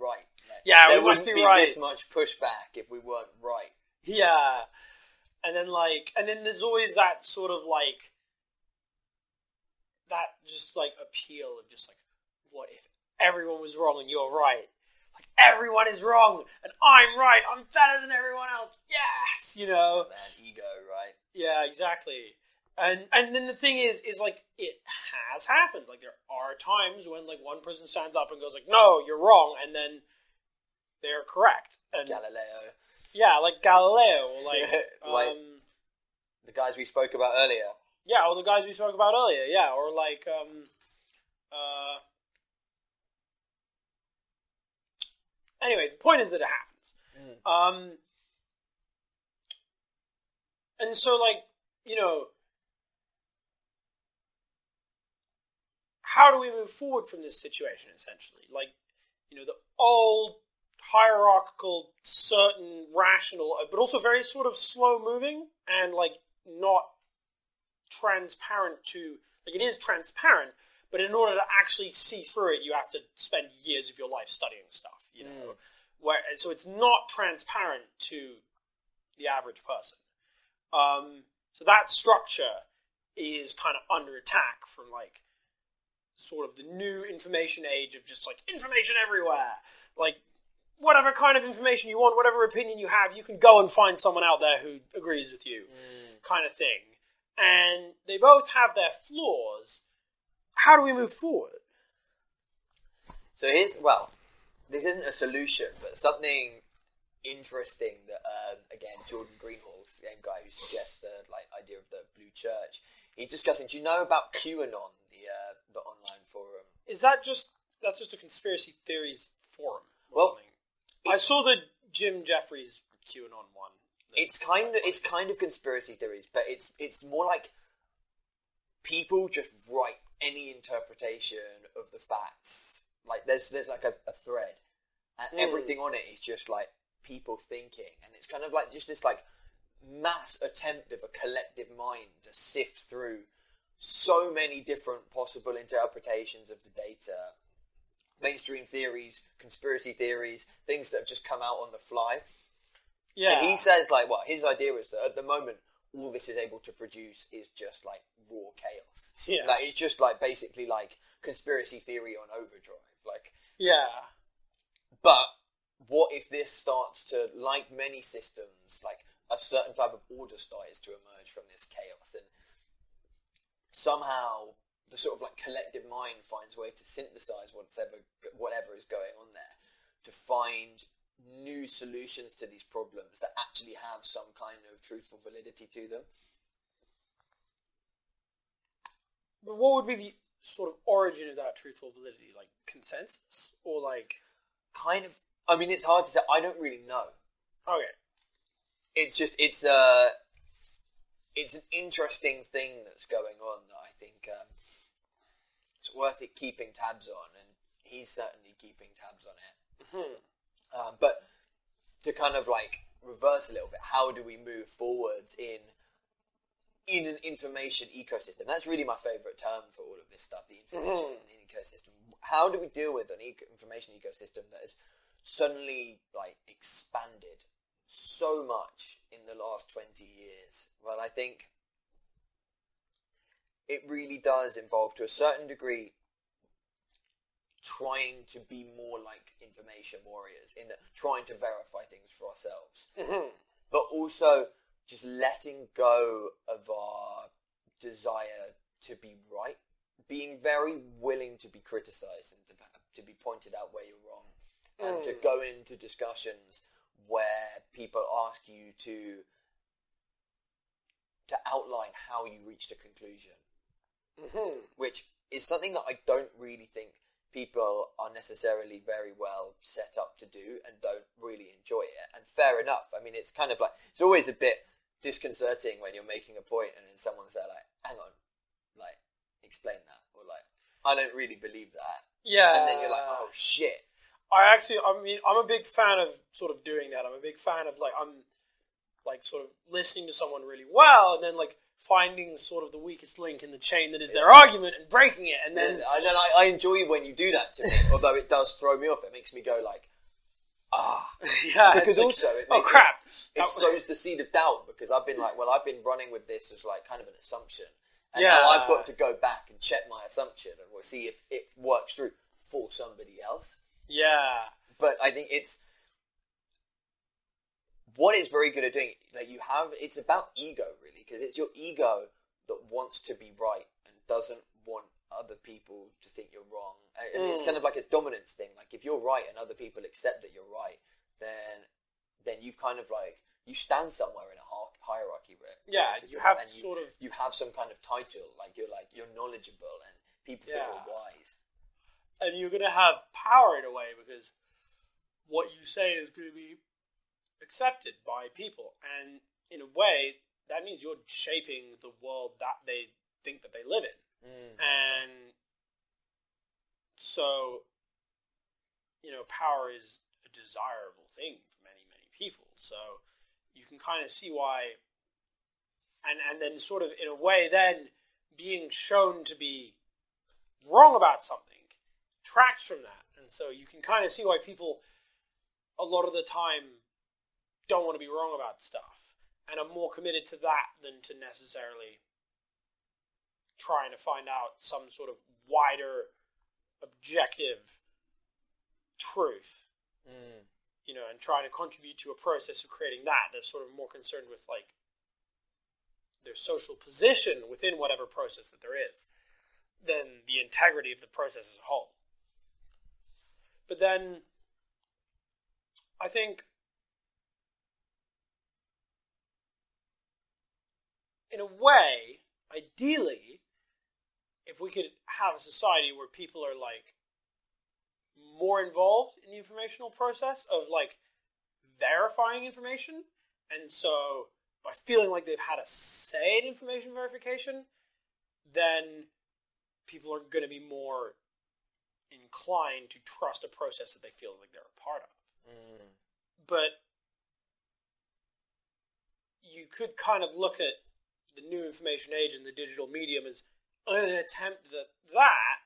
right. Like, yeah, there wouldn't be right. This much pushback if we weren't right. Yeah, and then there's always that sort of like that just like appeal of just like, what if everyone was wrong and you're right? Everyone is wrong, and I'm right. I'm better than everyone else. Yes, you know. Man, ego, right? Yeah, exactly. And then the thing is like it has happened. Like there are times when like one person stands up and goes like, "No, you're wrong," and then they're correct. And Galileo. Yeah, like Galileo, or like the guys we spoke about earlier. Yeah, or the guys we spoke about earlier. Yeah, or like Anyway, the point is that it happens. Mm. And so, like, you know, how do we move forward from this situation, essentially? Like, you know, the old hierarchical, certain, rational, but also very sort of slow-moving and, like, not transparent to... Like, it is transparent, but in order to actually see through it, you have to spend years of your life studying stuff. You know, so it's not transparent to the average person. So that structure is kind of under attack from like sort of the new information age of just like information everywhere. Like whatever kind of information you want, whatever opinion you have, you can go and find someone out there who agrees with you, kind of thing. And they both have their flaws. How do we move forward? So here's, well... This isn't a solution, but something interesting that, again, Jordan Greenhall, the same guy who suggests the like idea of the Blue Church, he's discussing, do you know about QAnon, the online forum? Is that just a conspiracy theories forum? Well, I saw the Jim Jeffries QAnon one. It's kind of conspiracy theories, but it's more like people just write any interpretation of the facts. Like, there's like a thread, and everything on it is just, like, people thinking. And it's kind of like just this, like, mass attempt of a collective mind to sift through so many different possible interpretations of the data. Mainstream theories, conspiracy theories, things that have just come out on the fly. Yeah. And he says, like, well, his idea is that at the moment, all this is able to produce is just, like, raw chaos. Yeah. Like, it's just, like, basically, like, conspiracy theory on overdrive. Like, yeah, but what if this starts to, like many systems, like a certain type of order starts to emerge from this chaos, and somehow the sort of like collective mind finds a way to synthesize whatever is going on there to find new solutions to these problems that actually have some kind of truthful validity to them. But what would be the sort of origin of that truthful validity, like consensus or like kind of, I mean, it's hard to say. I don't really know. Okay. It's just, it's an interesting thing that's going on that I think it's worth it keeping tabs on, and he's certainly keeping tabs on it. Mm-hmm. But to kind of like reverse a little bit, how do we move forwards in an information ecosystem? That's really my favourite term for all of this stuff, the information ecosystem. How do we deal with an information ecosystem that has suddenly like expanded so much in the last 20 years? Well, I think it really does involve, to a certain degree, trying to be more like information warriors, in that trying to verify things for ourselves. Mm-hmm. But also... just letting go of our desire to be right, being very willing to be criticised and to be pointed out where you're wrong, and to go into discussions where people ask you to to outline how you reached a conclusion, which is something that I don't really think people are necessarily very well set up to do and don't really enjoy it. And fair enough. I mean, it's kind of like, it's always a bit disconcerting when you're making a point and then someone's there like, hang on, like, explain that. Or like, I don't really believe that. Yeah. And then you're like, oh, shit. I mean, I'm a big fan of sort of doing that. I'm a big fan of, like, sort of listening to someone really well and then, like, finding sort of the weakest link in the chain that is their argument and breaking it. And then I enjoy when you do that to me, although it does throw me off. It makes me go, like, ah. Yeah. Because like, also it makes it sows the seed of doubt, because I've been like, well, I've been running with this as, like, kind of an assumption. And now I've got to go back and check my assumption and we'll see if it works through for somebody else. Yeah. But I think what it's very good at doing, like it's about ego really, because it's your ego that wants to be right and doesn't want other people to think you're wrong. And it's kind of like a dominance thing. Like if you're right and other people accept that you're right, then you've kind of like, you stand somewhere in a hierarchy. You have some kind of title, like you're knowledgeable and people think you're wise. And you're going to have power in a way, because what you say is going to be accepted by people. And in a way, that means you're shaping the world that they think that they live in. Mm. And so, you know, power is a desirable thing for many, many people. So you can kind of see why. And then sort of, in a way, then being shown to be wrong about something tracks from that, and so you can kind of see why people a lot of the time don't want to be wrong about stuff and are more committed to that than to necessarily trying to find out some sort of wider objective truth, you know, and trying to contribute to a process of creating that. They're sort of more concerned with like their social position within whatever process that there is than the integrity of the process as a whole. But then, I think, in a way, ideally, if we could have a society where people are, like, more involved in the informational process of, like, verifying information, and so by feeling like they've had a say in information verification, then people are going to be more inclined to trust a process that they feel like they're a part of. Mm. But you could kind of look at the new information age and the digital medium as an attempt at that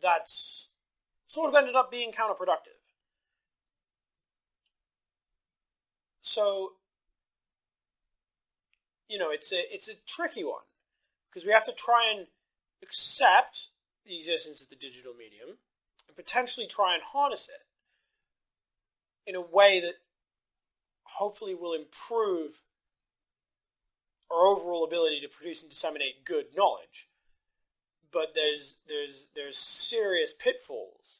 that's sort of ended up being counterproductive. So, you know, it's a tricky one, because we have to try and accept the existence of the digital medium and potentially try and harness it in a way that hopefully will improve our overall ability to produce and disseminate good knowledge. But there's serious pitfalls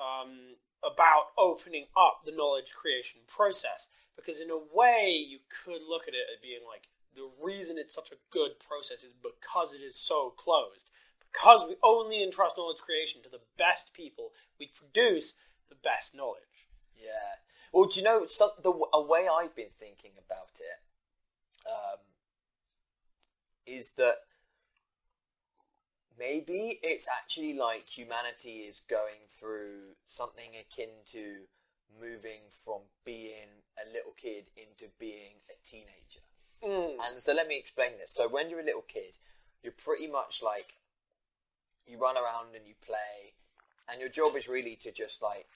about opening up the knowledge creation process, because in a way you could look at it as being like, the reason it's such a good process is because it is so closed. Because we only entrust knowledge creation to the best people, we produce the best knowledge. Yeah. Well, do you know, a way I've been thinking about it is that maybe it's actually like humanity is going through something akin to moving from being a little kid into being a teenager. Mm. And so let me explain this. So when you're a little kid, you're pretty much like, you run around and you play, and your job is really to just like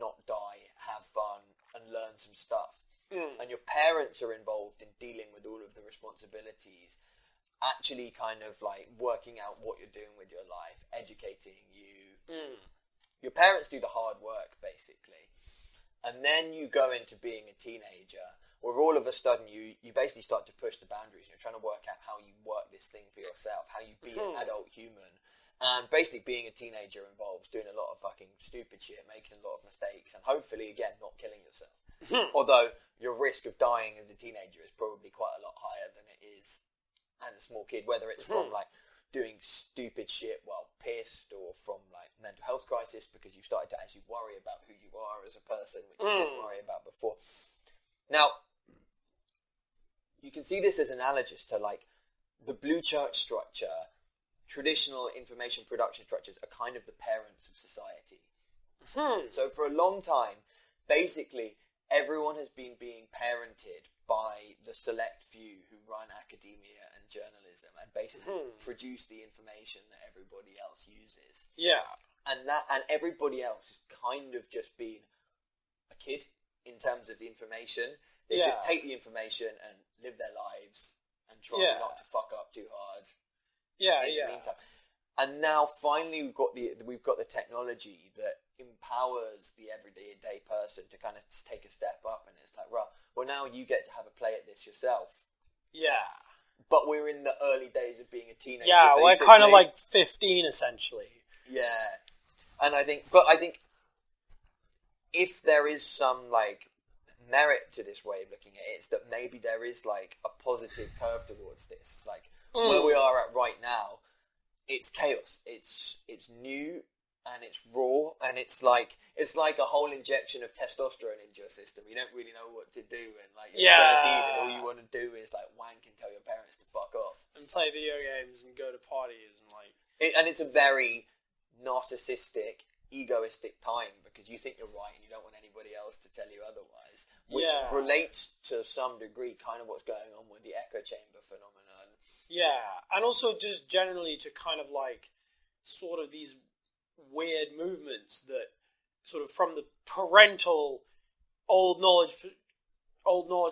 not die, have fun, and learn some stuff. Mm. And your parents are involved in dealing with all of the responsibilities, actually kind of like working out what you're doing with your life, educating you. Mm. Your parents do the hard work, basically. And then you go into being a teenager, where all of a sudden you basically start to push the boundaries. You're trying to work out how you work this thing for yourself, how you be an adult human. And basically being a teenager involves doing a lot of fucking stupid shit, making a lot of mistakes, and hopefully, again, not killing yourself. Although your risk of dying as a teenager is probably quite a lot higher than it is as a small kid, whether it's from like doing stupid shit while pissed or from like mental health crisis because you've started to actually worry about who you are as a person, which you didn't worry about before. Now, you can see this as analogous to like the blue church structure. Traditional information production structures are kind of the parents of society. So for a long time, basically, everyone has been being parented by the select few who run academia and journalism and basically produce the information that everybody else uses. Yeah. And everybody else has kind of just been a kid in terms of the information. They just take the information and live their lives and try not to fuck up too hard. In the meantime. And now finally we've got the technology that empowers the everyday person to kind of take a step up, and it's like, well, now you get to have a play at this yourself. Yeah. But we're in the early days of being a teenager. Yeah, we're kind of like 15 essentially. Yeah. And I think if there is some like merit to this way of looking at it, it's that maybe there is like a positive curve towards this. Like where we are at right now, it's chaos. It's new and it's raw, and it's like a whole injection of testosterone into your system. You don't really know what to do, and like you're 13 and all you want to do is like wank and tell your parents to fuck off and play video games and go to parties and like. And it's a very narcissistic, egoistic time because you think you're right and you don't want anybody else to tell you otherwise, which relates to some degree kind of what's going on with the echo chamber phenomenon. Yeah, and also just generally to kind of like sort of these weird movements that sort of from the parental old knowledge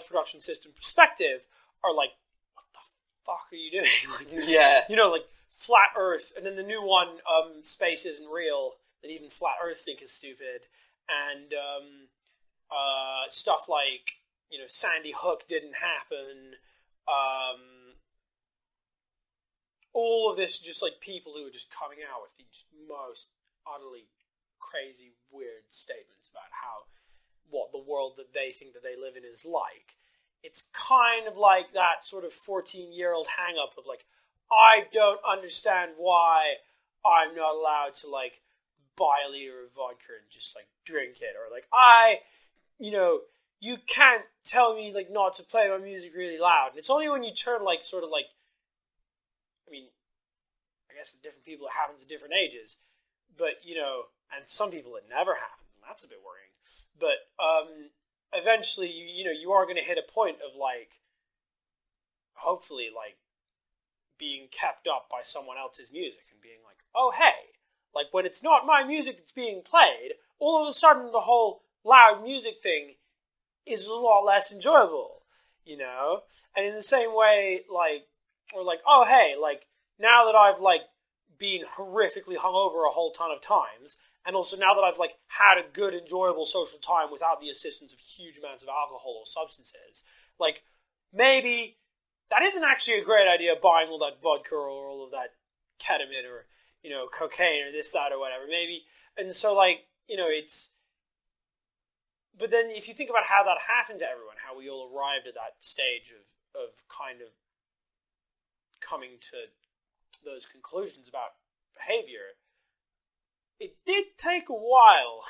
production system perspective are like, what the fuck are you doing? Like, you know, like flat earth, and then the new one, space isn't real, that even flat earth think is stupid, and stuff like, you know, Sandy Hook didn't happen, all of this, just like people who are just coming out with the most utterly crazy, weird statements about what the world that they think that they live in is like. It's kind of like that sort of 14-year-old hang-up of like, I don't understand why I'm not allowed to like buy a liter of vodka and just like drink it, or like, you can't tell me like not to play my music really loud. And it's only when you turn like sort of like, I mean, I guess with different people it happens at different ages, but, you know, and some people it never happens, and that's a bit worrying. But eventually, you know, you are going to hit a point of, like, hopefully, like, being kept up by someone else's music and being like, oh, hey, like, when it's not my music that's being played, all of a sudden the whole loud music thing is a lot less enjoyable, you know? And in the same way, like, or like, oh, hey, like, now that I've, like, been horrifically hungover a whole ton of times, and also now that I've, like, had a good, enjoyable social time without the assistance of huge amounts of alcohol or substances, like, maybe that isn't actually a great idea, buying all that vodka or all of that ketamine or, you know, cocaine or this, that, or whatever, maybe. And so, like, you know, it's... But then if you think about how that happened to everyone, how we all arrived at that stage of kind of coming to those conclusions about behavior, it did take a while.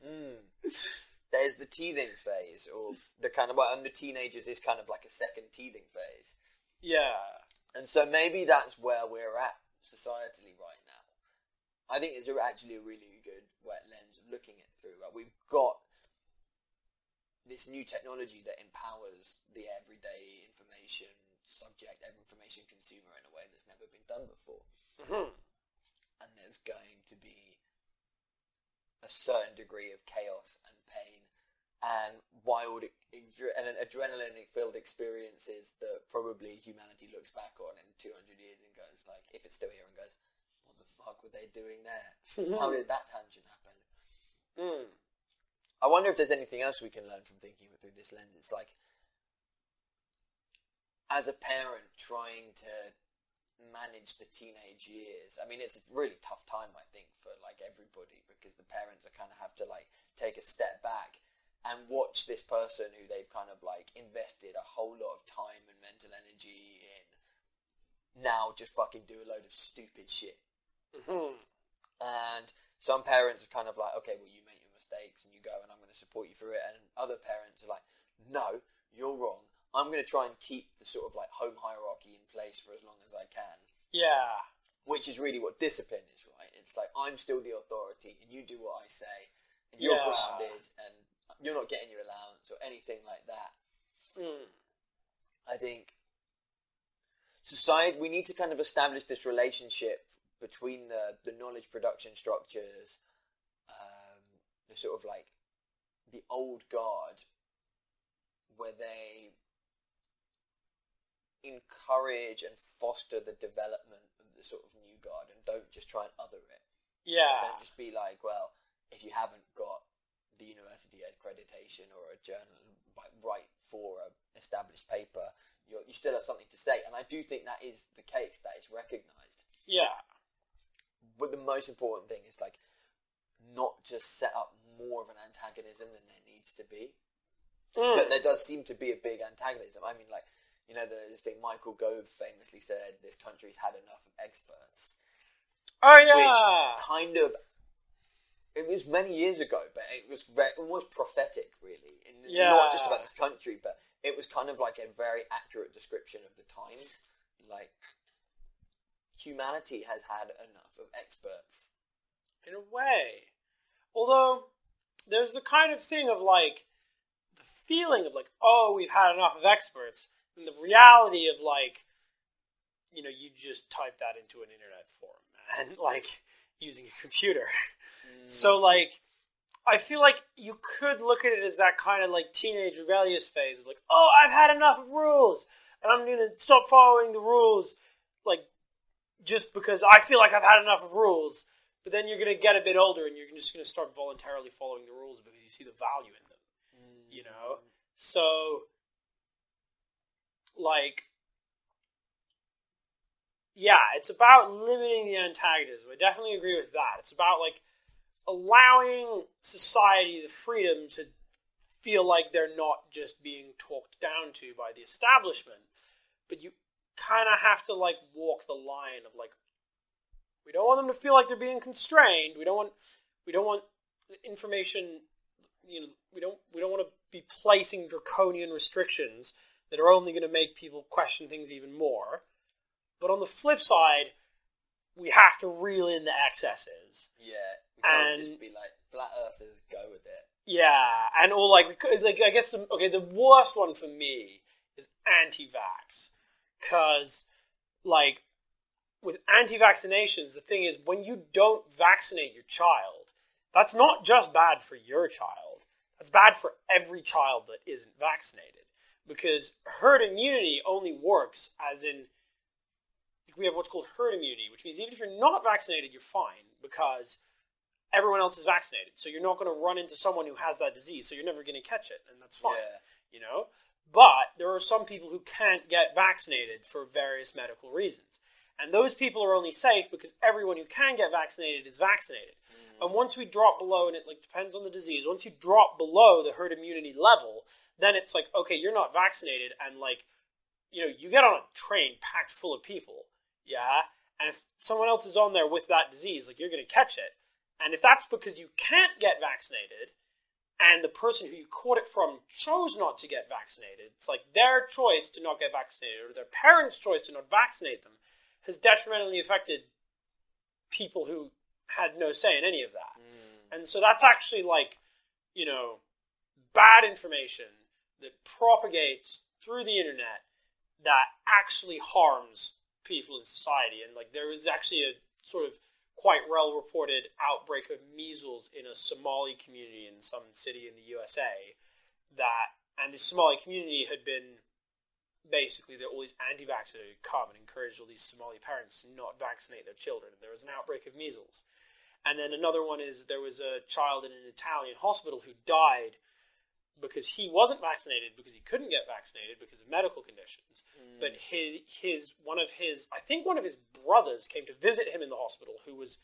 There's the teething phase, or the kind of, and the teenagers is kind of like a second teething phase. Yeah. And so maybe that's where we're at societally right now. I think it's actually a really good lens of looking it through. Like, we've got this new technology that empowers the everyday information subject, every information consumer, in a way that's never been done before. And there's going to be a certain degree of chaos and pain and wild and adrenaline-filled experiences that probably humanity looks back on in 200 years and goes, like, if it's still here, and goes, what the fuck were they doing there? How did that tangent happen? I wonder if there's anything else we can learn from thinking through this lens. It's like, as a parent trying to manage the teenage years, I mean, it's a really tough time, I think, for, like, everybody, because the parents are kind of have to, like, take a step back and watch this person who they've kind of like invested a whole lot of time and mental energy in now just fucking do a load of stupid shit. Mm-hmm. And some parents are kind of like, okay, well, you make your mistakes and you go and I'm going to support you through it. And other parents are like, no, you're wrong. I'm going to try and keep the sort of like home hierarchy in place for as long as I can. Yeah. Which is really what discipline is, right? It's like, I'm still the authority and you do what I say and you're grounded and you're not getting your allowance or anything like that. Mm. I think society, we need to kind of establish this relationship between the knowledge production structures, the sort of like the old guard, where they encourage and foster the development of the sort of new guard and don't just try and other it. Yeah. Don't just be like, well, if you haven't got the university accreditation or a journal, like write for an established paper, you still have something to say. And I do think that is the case, that is recognised. Yeah. But the most important thing is like not just set up more of an antagonism than there needs to be. Mm. But there does seem to be a big antagonism. I mean, like, you know, this thing Michael Gove famously said, this country's had enough of experts. Oh, yeah. Which kind of, it was many years ago, but it was almost prophetic, really. And yeah. Not just about this country, but it was kind of like a very accurate description of the times. Like, humanity has had enough of experts. In a way. Although, there's the kind of thing of, like, the feeling of, like, oh, we've had enough of experts, and the reality of, like, you know, you just type that into an internet forum, man, like, using a computer. Mm. So, like, I feel like you could look at it as that kind of, like, teenage rebellious phase, like, oh, I've had enough of rules, and I'm going to stop following the rules, like, just because I feel like I've had enough of rules. But then you're going to get a bit older and you're just going to start voluntarily following the rules because you see the value in them, you know? So, like, yeah, it's about limiting the antagonism. I definitely agree with that. It's about, like, allowing society the freedom to feel like they're not just being talked down to by the establishment, but you kind of have to, like, walk the line of, like, we don't want them to feel like they're being constrained. We don't want information, you know, we don't want to be placing draconian restrictions that are only going to make people question things even more. But on the flip side, we have to reel in the excesses. Yeah, we can't just be like, flat earthers, go with it. Yeah, and all like I guess, the worst one for me is anti-vax. Because, like, with anti-vaccinations, the thing is, when you don't vaccinate your child, that's not just bad for your child. That's bad for every child that isn't vaccinated. Because herd immunity only works as in, we have what's called herd immunity, which means even if you're not vaccinated, you're fine, because everyone else is vaccinated. So you're not going to run into someone who has that disease, so you're never going to catch it, and that's fine, you know? But there are some people who can't get vaccinated for various medical reasons. And those people are only safe because everyone who can get vaccinated is vaccinated. Mm. And once we drop below, and it like depends on the disease, once you drop below the herd immunity level, then it's like, okay, you're not vaccinated. And like, you know, you get on a train packed full of people. Yeah. And if someone else is on there with that disease, like you're going to catch it. And if that's because you can't get vaccinated, and the person who you caught it from chose not to get vaccinated, it's like their choice to not get vaccinated or their parents' choice to not vaccinate them has detrimentally affected people who had no say in any of that. Mm. And so that's actually like, you know, bad information that propagates through the internet that actually harms people in society. And like there is actually a sort of quite well-reported outbreak of measles in a Somali community in some city in the USA. And the Somali community had been, basically, all these anti-vaxxers who come and encouraged all these Somali parents to not vaccinate their children. And there was an outbreak of measles. And then another one is there was a child in an Italian hospital who died because he wasn't vaccinated, because he couldn't get vaccinated because of medical conditions. Mm. But one of his brothers came to visit him in the hospital, who was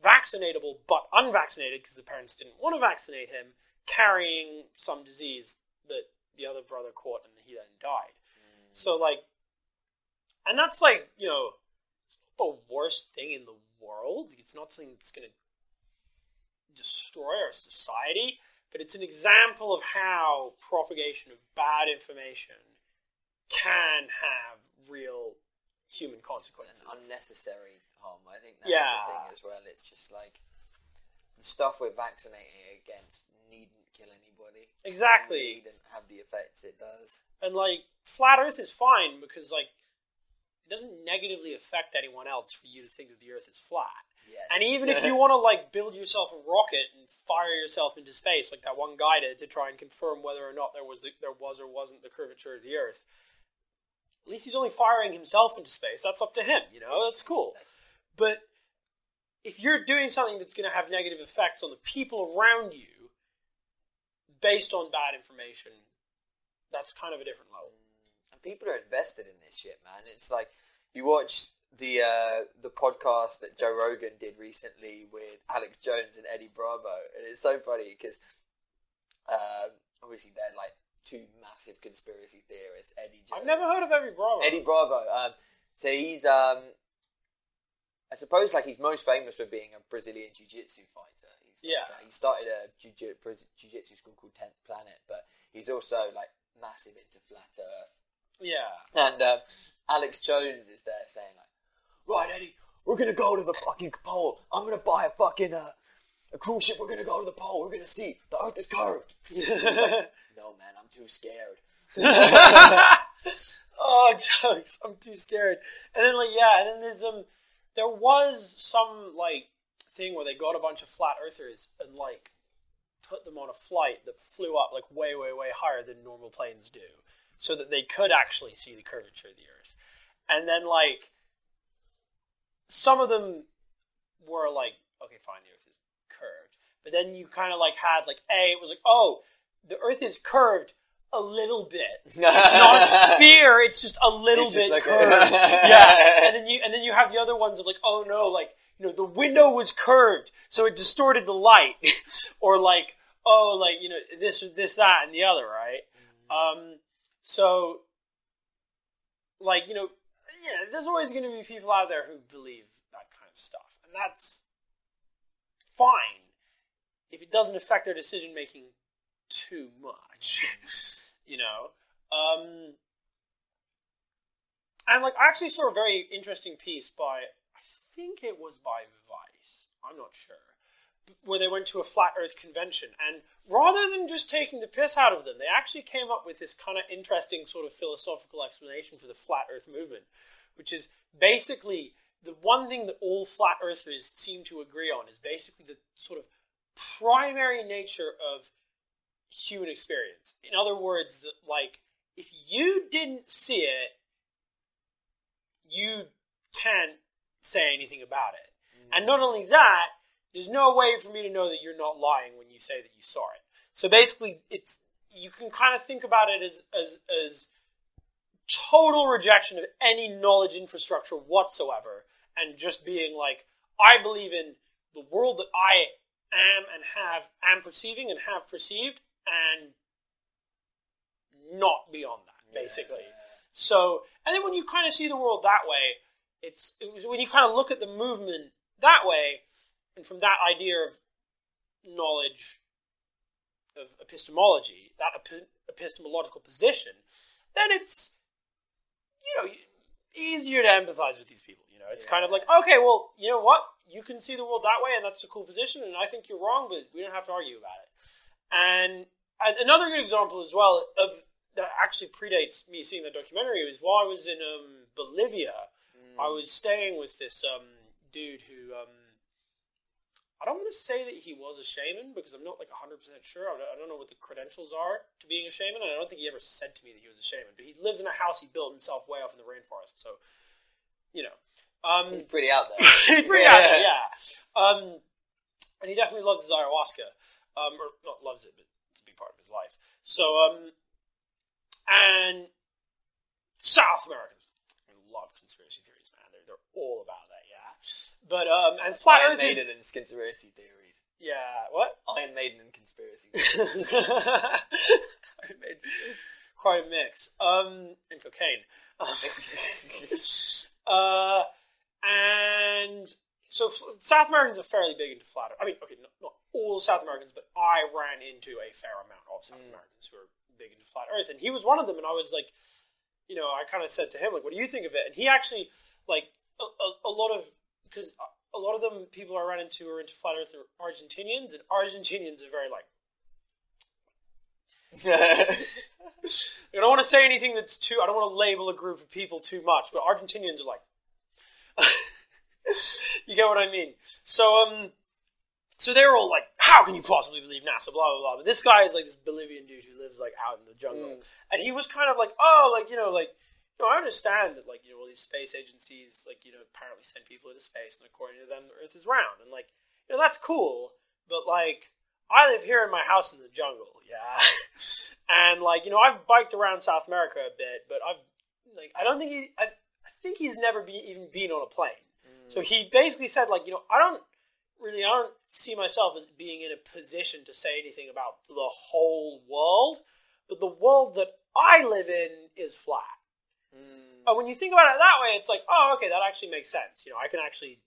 vaccinatable but unvaccinated because the parents didn't want to vaccinate him, carrying some disease that the other brother caught and he then died. Mm. So, like, and that's, like, you know, it's not the worst thing in the world. It's not something that's going to destroy our society, but it's an example of how propagation of bad information can have real human consequences. And unnecessary harm. I think that's the thing as well. It's just like the stuff we're vaccinating against needn't kill anybody. Exactly. It needn't have the effects it does. And like flat earth is fine because like it doesn't negatively affect anyone else for you to think that the earth is flat. Yes. And even if you want to like build yourself a rocket and fire yourself into space like that one guy did to try and confirm whether or not there was or wasn't the curvature of the earth, at least he's only firing himself into space. That's up to him, you know? That's cool. But if you're doing something that's going to have negative effects on the people around you based on bad information, that's kind of a different level. And people are invested in this shit, man. It's like you watch the podcast that Joe Rogan did recently with Alex Jones and Eddie Bravo, and it's so funny because obviously they're like two massive conspiracy theorists. Eddie Jones. I've never heard of Eddie Bravo. Eddie Bravo. So he's I suppose like he's most famous for being a Brazilian jiu-jitsu fighter. He's he started a jiu-jitsu school called 10th Planet, but he's also like massive into flat earth. Yeah. And Alex Jones is there saying like, right, Eddie, we're going to go to the fucking pole. I'm going to buy a fucking a cruise ship. We're going to go to the pole. We're going to see the earth is curved. He's like, no, man, I'm too scared. Oh, jokes. I'm too scared. And then, like, yeah, and then there's, there was some, like, thing where they got a bunch of flat earthers and, like, put them on a flight that flew up, like, way, way, way higher than normal planes do so that they could actually see the curvature of the earth. And then, like, some of them were like, okay, fine, the earth is curved. But then you kind of like had like, it was like, oh, the earth is curved a little bit. It's not a sphere, it's just a little bit like curved. Yeah. And then you have the other ones of like, oh no, like, you know, the window was curved, so it distorted the light. Or like, oh, like, you know, this, that, and the other, right? Mm-hmm. So, like, you know, yeah, there's always going to be people out there who believe that kind of stuff. And that's fine if it doesn't affect their decision-making too much, you know? And, like, I actually saw a very interesting piece by, I think it was by Vice, I'm not sure, where they went to a flat earth convention. And rather than just taking the piss out of them, they actually came up with this kind of interesting sort of philosophical explanation for the flat earth movement, which is basically the one thing that all flat earthers seem to agree on is basically the sort of primary nature of human experience. In other words, that like, if you didn't see it, you can't say anything about it. Mm. And not only that, there's no way for me to know that you're not lying when you say that you saw it. So basically, it's you can kind of think about it as total rejection of any knowledge infrastructure whatsoever, and just being like, I believe in the world that I am and am perceiving and have perceived, and not beyond that, basically. Yeah. So, and then when you kind of see the world that way, it was when you kind of look at the movement that way, and from that idea of knowledge, of epistemology, that epistemological position, then it's, you know, easier to empathize with these people, you know? It's kind of like, okay, well, you know what? You can see the world that way, and that's a cool position, and I think you're wrong, but we don't have to argue about it. And another good example as well of that actually predates me seeing that documentary is while I was in Bolivia, I was staying with this dude who... I don't want to say that he was a shaman because I'm not like 100% sure. I don't know what the credentials are to being a shaman. And I don't think he ever said to me that he was a shaman. But he lives in a house he built himself way off in the rainforest. So, you know. He's pretty out there. He's pretty out there, yeah. And he definitely loves his ayahuasca. Or not loves it, but it's a big part of his life. So, and South Americans love conspiracy theories, man. They're all about that, yeah. But and flat earth is conspiracy theories. Yeah, what? Iron Maiden and conspiracy theories. Iron Maiden. Quite a mix. And cocaine. And so South Americans are fairly big into flat earth. I mean, okay, not all South Americans, but I ran into a fair amount of South Americans who are big into flat earth. And he was one of them, and I was like, you know, I kind of said to him, like, what do you think of it? And he actually, like, a lot of, because a lot of them, people I run into are into flat earth are Argentinians, and Argentinians are very, like, I don't want to say anything that's too, I don't want to label a group of people too much, but Argentinians are like, you get what I mean? So they're all like, how can you possibly believe NASA, blah, blah, blah. But this guy is like this Bolivian dude who lives like out in the jungle. Mm. And he was kind of like, oh, like, you know, I understand that, like, you know, all these space agencies, like, you know, apparently send people into space, and according to them, the Earth is round. And, like, you know, that's cool, but, like, I live here in my house in the jungle, yeah? And, like, you know, I've biked around South America a bit, but I've, like, I don't think he, I think he's never even been on a plane. Mm. So he basically said, like, you know, I don't see myself as being in a position to say anything about the whole world, but the world that I live in is flat. Mm. And when you think about it that way, it's like, oh, okay, that actually makes sense. You know, I can actually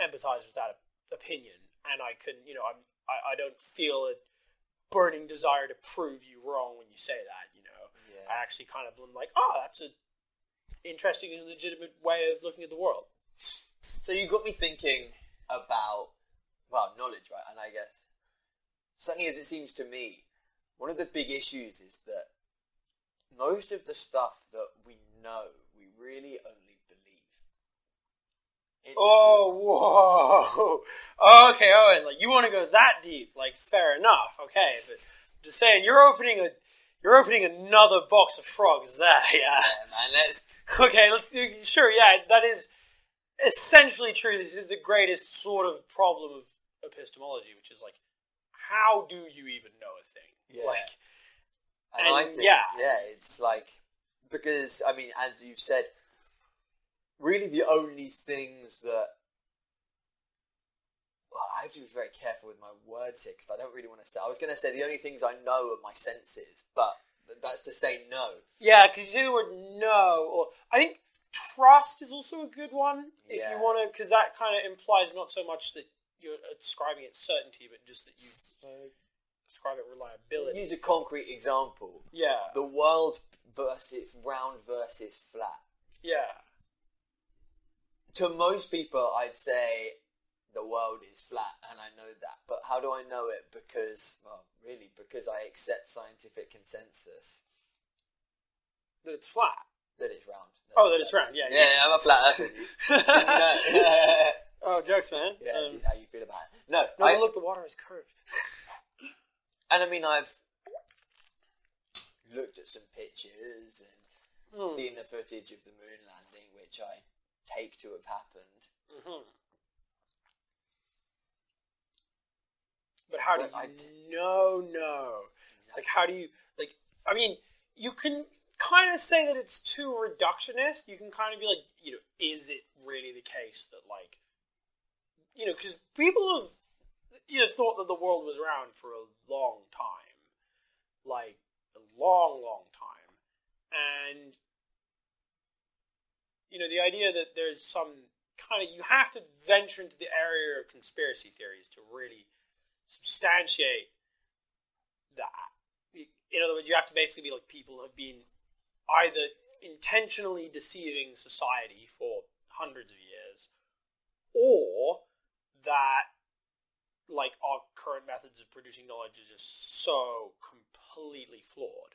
empathize with that opinion, and I can, you know, I don't feel a burning desire to prove you wrong when you say that, you know. Yeah. I actually kind of am like, oh, that's an interesting and legitimate way of looking at the world. So you got me thinking about, well, knowledge, right? And I guess, certainly as it seems to me, one of the big issues is that most of the stuff that we know, we really only believe. It's oh, whoa. Okay, Owen, like, you want to go that deep? Like, fair enough. Okay, but just saying, you're opening another box of frogs there. Yeah, man. Let's do. Sure, yeah, that is essentially true. This is the greatest sort of problem of epistemology, which is like, how do you even know a thing? Yeah. Like, and I think, yeah, it's like, because, I mean, as you've said, really the only things that, well, I have to be very careful with my words here, because I don't really want to say, I was going to say the only things I know are my senses, but that's to say no. Yeah, because you say the word no, or I think trust is also a good one, if you want to, because that kind of implies not so much that you're ascribing it certainty, but just that you... Describe it reliability. Use a concrete example. Yeah. The world versus round versus flat. Yeah. To most people, I'd say the world is flat, and I know that. But how do I know it? Because, well, really, because I accept scientific consensus. That it's flat. That it's round. That it's round, yeah. Yeah, I'm a flat earther. You know. Oh, jokes, man. Yeah, how you feel about it. No, look, the water is curved. And I mean, I've looked at some pictures and seen the footage of the moon landing, which I take to have happened. Mm-hmm. But how do you know? Like, how do you, like, I mean, you can kind of say that it's too reductionist. You can kind of be like, you know, is it really the case that, like, you know, because people have, you know, thought that the world was round for a long time, like a long, long time, and you know the idea that there's some kind of, you have to venture into the area of conspiracy theories to really substantiate that. In other words, you have to basically be like, people have been either intentionally deceiving society for hundreds of years, or that, like, our current methods of producing knowledge are just so completely flawed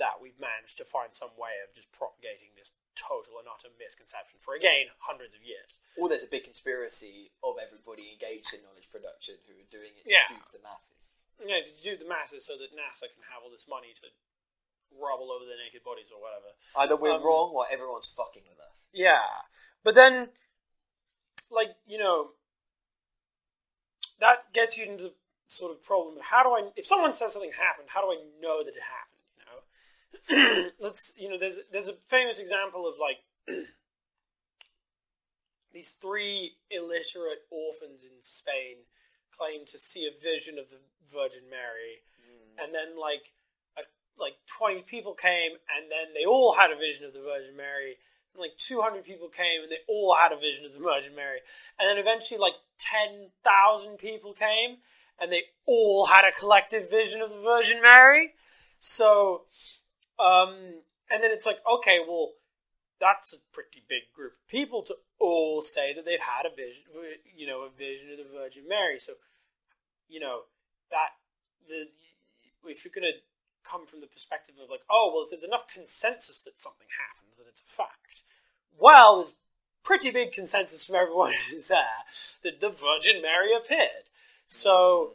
that we've managed to find some way of just propagating this total and utter misconception for, again, hundreds of years. Or there's a big conspiracy of everybody engaged in knowledge production who are doing it to dupe the masses. Yeah, to dupe the masses so that NASA can have all this money to rubble over their naked bodies or whatever. Either we're wrong or everyone's fucking with us. Yeah. But then, like, you know, that gets you into the sort of problem of how do I, if someone says something happened, how do I know that it happened, you know? Let's, you know, there's a famous example of, like, these three illiterate orphans in Spain claimed to see a vision of the Virgin Mary, and then like 20 people came, and then they all had a vision of the Virgin Mary, and like 200 people came, and they all had a vision of the Virgin Mary, and then eventually like 10,000 people came, and they all had a collective vision of the Virgin Mary. So, and then it's like, okay, well, that's a pretty big group of people to all say that they've had a vision, you know, a vision of the Virgin Mary. So, you know, if you're going to come from the perspective of like, oh, well, if there's enough consensus that something happened, then it's a fact. Well, there's pretty big consensus from everyone who's there that the Virgin Mary appeared. So,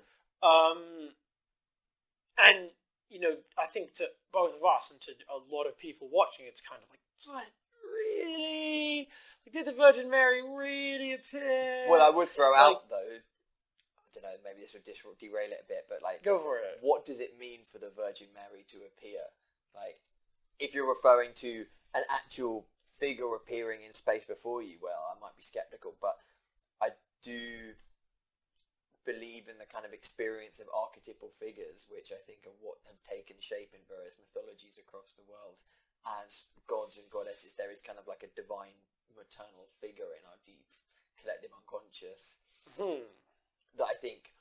and, you know, I think to both of us and to a lot of people watching, it's kind of like, what, really? Like, did the Virgin Mary really appear? Well, I would throw out, though, I don't know, maybe this would derail it a bit, but, like, go for it. What does it mean for the Virgin Mary to appear? Like, if you're referring to an actual figure appearing in space before you, well, I might be skeptical, but I do believe in the kind of experience of archetypal figures, which I think are what have taken shape in various mythologies across the world as gods and goddesses. There is kind of like a divine maternal figure in our deep collective unconscious that I think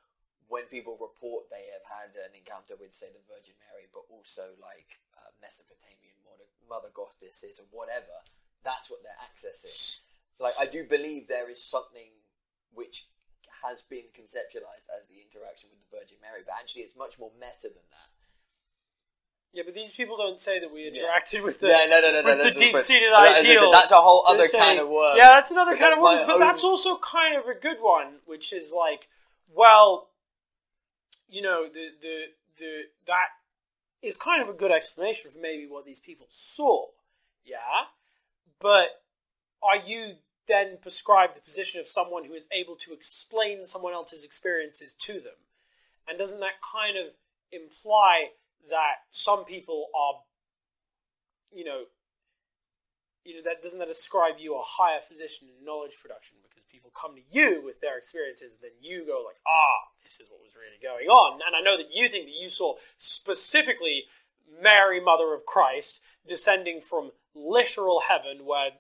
when people report they have had an encounter with, say, the Virgin Mary, but also like Mesopotamian mother goddesses or whatever, that's what they're accessing. Like, I do believe there is something which has been conceptualized as the interaction with the Virgin Mary, but actually it's much more meta than that. Yeah, but these people don't say that we interacted with the deep-seated ideal. That's a whole other kind of word. Yeah, that's another kind of word, but that's also kind of a good one, which is like, well, you know, the that is kind of a good explanation for maybe what these people saw, yeah? But are you then prescribe the position of someone who is able to explain someone else's experiences to them? And doesn't that kind of imply that some people are, you know, that doesn't that ascribe you a higher position in knowledge production? Because people come to you with their experiences, then you go like, ah, this is what was really going on. And I know that you think that you saw specifically Mary, Mother of Christ, descending from literal heaven where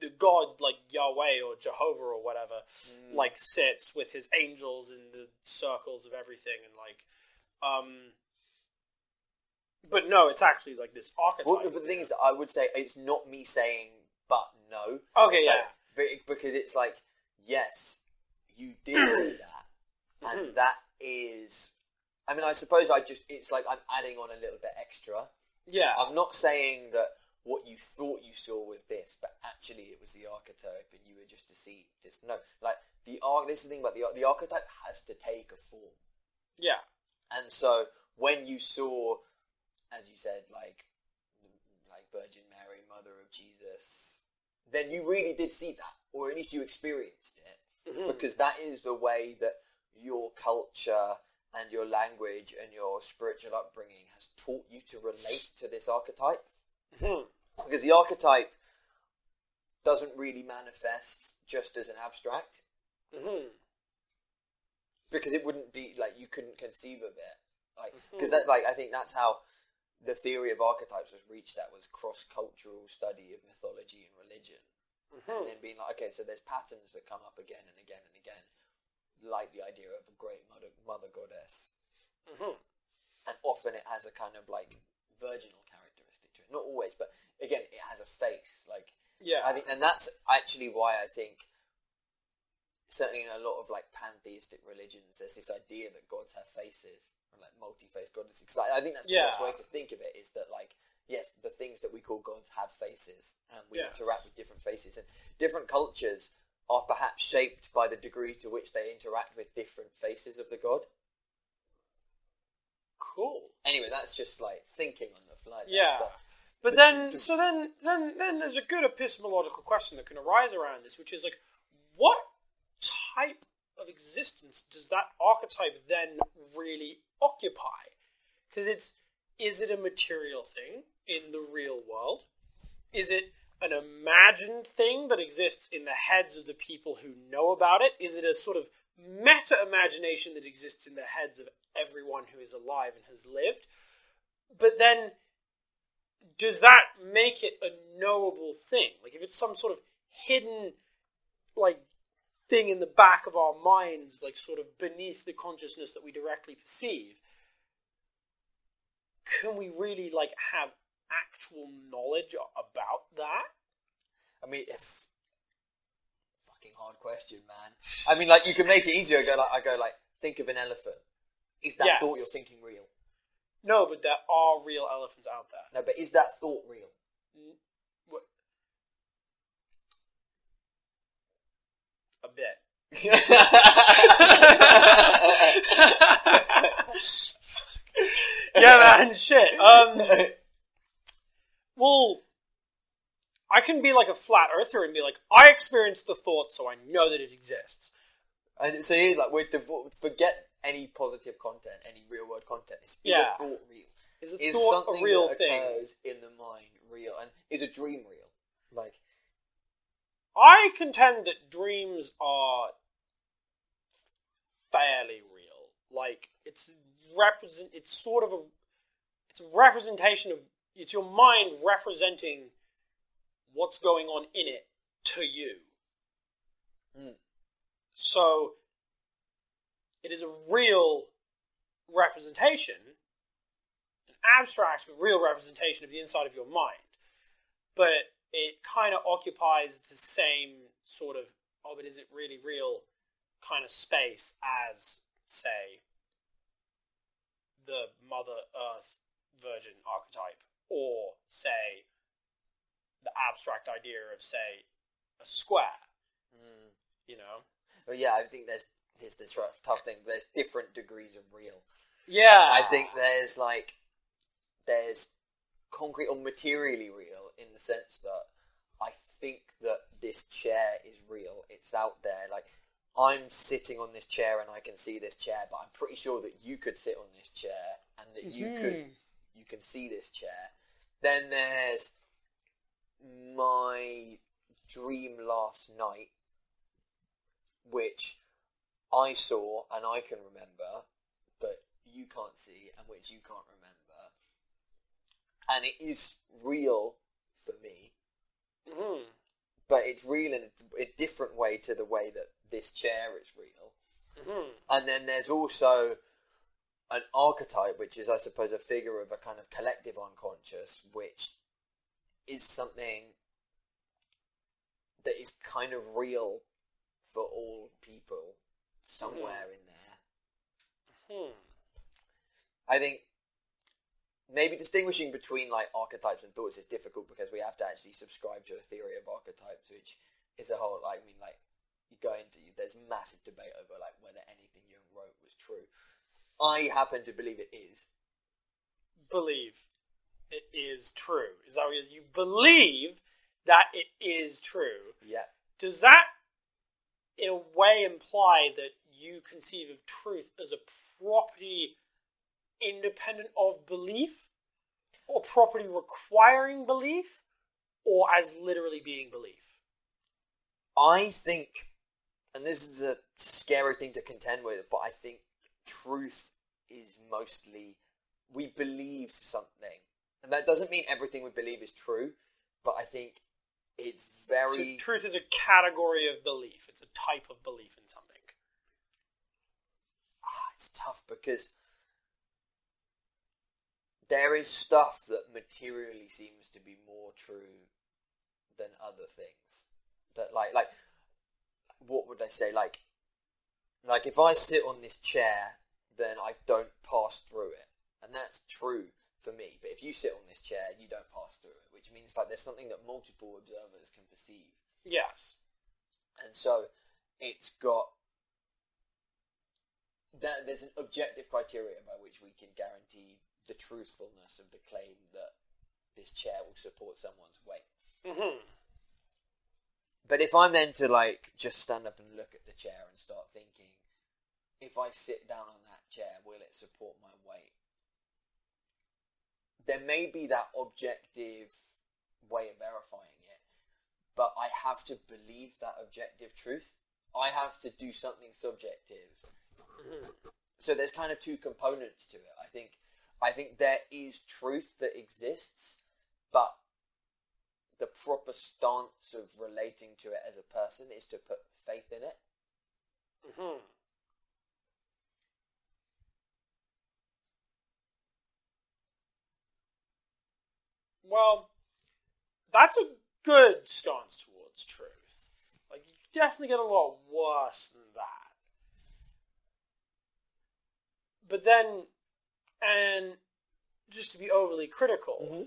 the god, like Yahweh or Jehovah or whatever, like sits with his angels in the circles of everything, and like, but no, it's actually like this archetype. Well, but the thing is, I would say it's not me saying, but no. Okay, it's because it's like, yes, you did see that, and that is, I mean, I suppose it's like I'm adding on a little bit extra. Yeah, I'm not saying that what you thought you saw was this, but actually it was the archetype, and you were just deceived. It's no, like this is the thing about the archetype has to take a form. Yeah, and so when you saw, as you said, like Virgin Mary, Mother of Jesus, then you really did see that, or at least you experienced it, because that is the way that your culture and your language and your spiritual upbringing has taught you to relate to this archetype. Because the archetype doesn't really manifest just as an abstract, because it wouldn't be like you couldn't conceive of it, like because that's like I think that's how the theory of archetypes was reached. That was cross-cultural study of mythology and religion, and then being like, okay, so there's patterns that come up again and again and again, like the idea of a great mother goddess, and often it has a kind of like virginal character. Not always, but again, it has a face. Like, yeah, I think, and that's actually why I think, certainly in a lot of like pantheistic religions, there's this idea that gods have faces, or like multi-faced goddesses. Like, I think that's the best way to think of it. Is that like, yes, the things that we call gods have faces, and we interact with different faces, and different cultures are perhaps shaped by the degree to which they interact with different faces of the god. Cool. Anyway, that's just like thinking on the fly. Yeah. But then, so then there's a good epistemological question that can arise around this, which is like, what type of existence does that archetype then really occupy? Because is it a material thing in the real world? Is it an imagined thing that exists in the heads of the people who know about it? Is it a sort of meta-imagination that exists in the heads of everyone who is alive and has lived. But then, does that make it a knowable thing? Like, if it's some sort of hidden, like, thing in the back of our minds, like, sort of beneath the consciousness that we directly perceive, can we really, like, have actual knowledge about that? I mean, it's a fucking hard question, man. I mean, like, you can make it easier. I go, like, think of an elephant. Is that thought you're thinking real? No, but there are real elephants out there. No, but is that thought real? What? A bit. Yeah, man, shit. Well, I can be like a flat earther and be like, I experienced the thought, so I know that it exists. And so, like, we forget any positive content, any real world content. Is a thought real? Is thought something a real that occurs thing in the mind real? And is a dream real? Like, I contend that dreams are fairly real. Like, it's a representation of, it's your mind representing what's going on in it to you. Mm. So it is a real representation, an abstract but real representation of the inside of your mind. But it kind of occupies the same sort of, oh, but is it really real kind of space as, say, the Mother Earth Virgin archetype, or, say, the abstract idea of, say, a square, you know? Well, yeah, I think there's this tough thing. There's different degrees of real. Yeah. I think there's concrete or materially real in the sense that I think that this chair is real. It's out there. Like, I'm sitting on this chair and I can see this chair, but I'm pretty sure that you could sit on this chair and that you can see this chair. Then there's my dream last night, which I saw and I can remember, but you can't see and which you can't remember. And it is real for me. Mm-hmm. But it's real in a different way to the way that this chair is real. Mm-hmm. And then there's also an archetype, which is, I suppose, a figure of a kind of collective unconscious, which is something that is kind of real for all people somewhere in there. Mm-hmm. I think maybe distinguishing between, like, archetypes and thoughts is difficult because we have to actually subscribe to a theory of archetypes, which is a whole, like, I mean, like, you go into, there's massive debate over, like, whether anything Jung wrote was true. I happen to believe it is. Believe it is true. Is that what you believe that it is true? Yeah. Does that, in a way, imply that you conceive of truth as a property independent of belief, or property requiring belief, or as literally being belief? I think, and this is a scary thing to contend with, but I think truth is mostly, we believe something. And that doesn't mean everything we believe is true, but I think it's very... So truth is a category of belief. It's a type of belief in something. It's tough because there is stuff that materially seems to be more true than other things. That like what would I say? Like if I sit on this chair, then I don't pass through it, and that's true for me. But if you sit on this chair, you don't pass through it, which means like there's something that multiple observers can perceive. Yes, and so it's got that. There's an objective criteria by which we can guarantee the truthfulness of the claim that this chair will support someone's weight. Mm-hmm. But if I'm then to, like, just stand up and look at the chair and start thinking, if I sit down on that chair, will it support my weight? There may be that objective way of verifying it, but I have to believe that objective truth. I have to do something subjective. So there's kind of two components to it. I think there is truth that exists, but the proper stance of relating to it as a person is to put faith in it. Mm-hmm. Well, that's a good stance towards truth. Like, you definitely get a lot worse than that. But then, and just to be overly critical, mm-hmm.